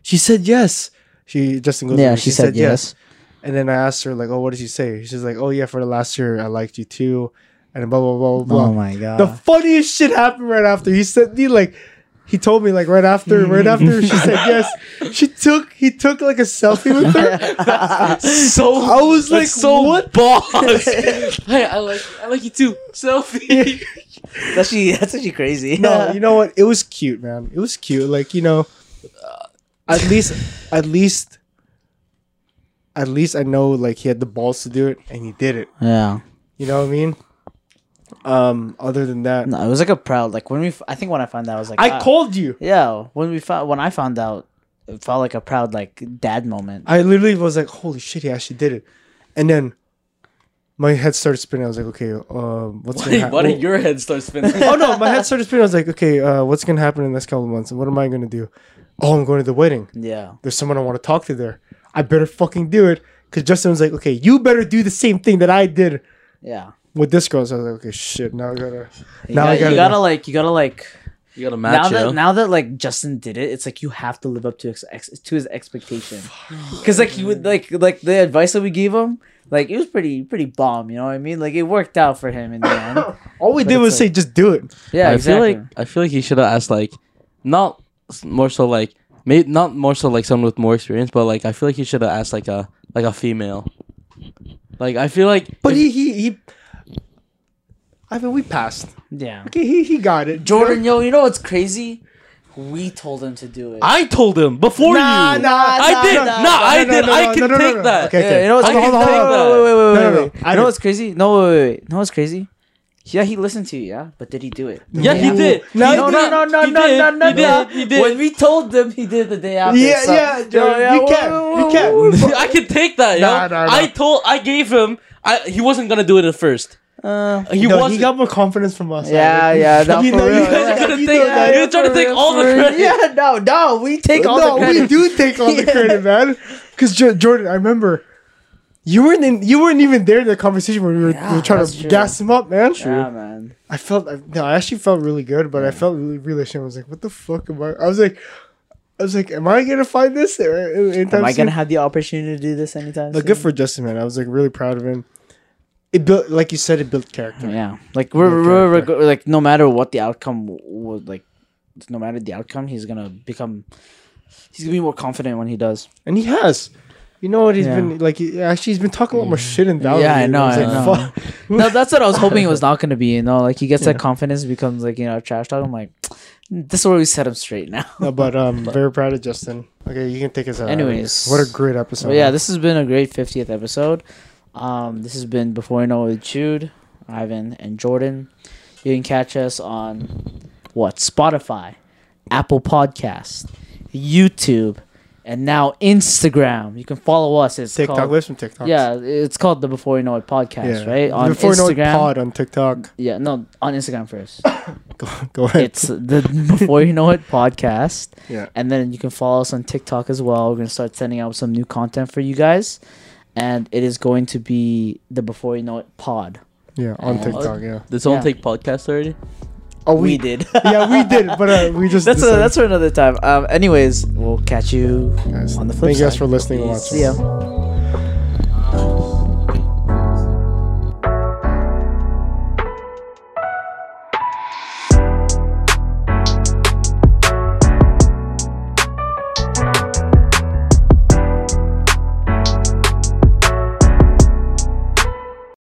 She said yes. She said yes. And then I asked her, like, oh, what did she say? She's like, oh, yeah, for the last year, I liked you too. And blah, blah, blah, blah. Oh, my God. The funniest shit happened right after. He told me, like, right after she said yes, he took, like, a selfie with her. I was like, so what? Boss. Hey, I like you too. Selfie. That's actually crazy. No, you know what? It was cute, man. It was cute. Like, you know. At least I know like he had the balls to do it and he did it. Yeah. You know what I mean? Other than that, no, it was like a proud like when we. I think when I found out, I was like, I called you. Yeah. When I found out, it felt like a proud like dad moment. I literally was like, holy shit, he actually did it, and then. My head started spinning. I was like, okay, what's going to happen? Why did your head start spinning? Oh, no, my head started spinning. I was like, okay, what's going to happen in the next couple of months? And what am I going to do? Oh, I'm going to the wedding. Yeah. There's someone I want to talk to there. I better fucking do it. Because Justin was like, okay, you better do the same thing that I did. Yeah. With this girl. So I was like, okay, shit, now I got to. You got to match it. Now that like Justin did it, it's like you have to live up to his expectation. Because like he would like the advice that we gave him. Like, it was pretty bomb, you know what I mean? Like, it worked out for him in the end. All we did was like, say, just do it. Yeah, exactly. I feel like he should have asked, like, not more so, like, someone with more experience, but, like, I feel like he should have asked, like, a female. Like, I feel like... But I mean, we passed. Yeah. Okay, he got it. Jordan, yo, you know what's crazy? We told him to do it. I told him before you. I did. I can take that. Okay. You know what's crazy? Wait. You know what's crazy? No, wait. No, it's crazy. Yeah, he listened to you, yeah? But did he do it? Yeah, he did. No. He did. When we told him, he did the day after. Yeah, you can. I can take that, yeah. I gave him, he wasn't going to do it at first. He got more confidence from us. You guys are trying to take all the credit. We do take all the credit, man. Because Jordan, I remember you weren't even there in the conversation when we were trying to gas him up, man. True. Yeah, man. I actually felt really good, but I felt really ashamed. I was like, what the fuck am I? I was like, am I going to find this? Am I going to have the opportunity to do this anytime soon? Good for Justin, man. I was like really proud of him. It built, like you said, it built character. Yeah, like we're like no matter what the outcome would, like no matter the outcome, he's gonna be more confident when he does, and he has. You know what he's been like? He's been talking a lot more shit in Valorant. Yeah, I know. I know. No, that's what I was hoping it was not gonna be. You know, like he gets that confidence, becomes like trash talk. I'm like, this is where we set him straight now. No, but very proud of Justin. Okay, you can take us out. Anyways, what a great episode. Yeah, this has been a great 50th episode. This has been Before You Know It with Jude, Ivan, and Jordan. You can catch us on Spotify, Apple Podcasts, YouTube, and now Instagram. You can follow us. It's TikTok. We have some TikToks. Yeah, it's called the Before You Know It podcast, right? On Before Instagram, You Know It Pod on TikTok. Yeah, no, on Instagram first. Go ahead. It's the Before You Know It podcast. Yeah, and then you can follow us on TikTok as well. We're gonna start sending out some new content for you guys. And it is going to be the Before You Know It pod. Yeah, on TikTok, yeah. Did someone take podcast already? Oh, we did. Yeah, we did, but we just... That's for another time. Anyways, we'll catch you on the flip side. Thank you guys for listening and watching. See ya.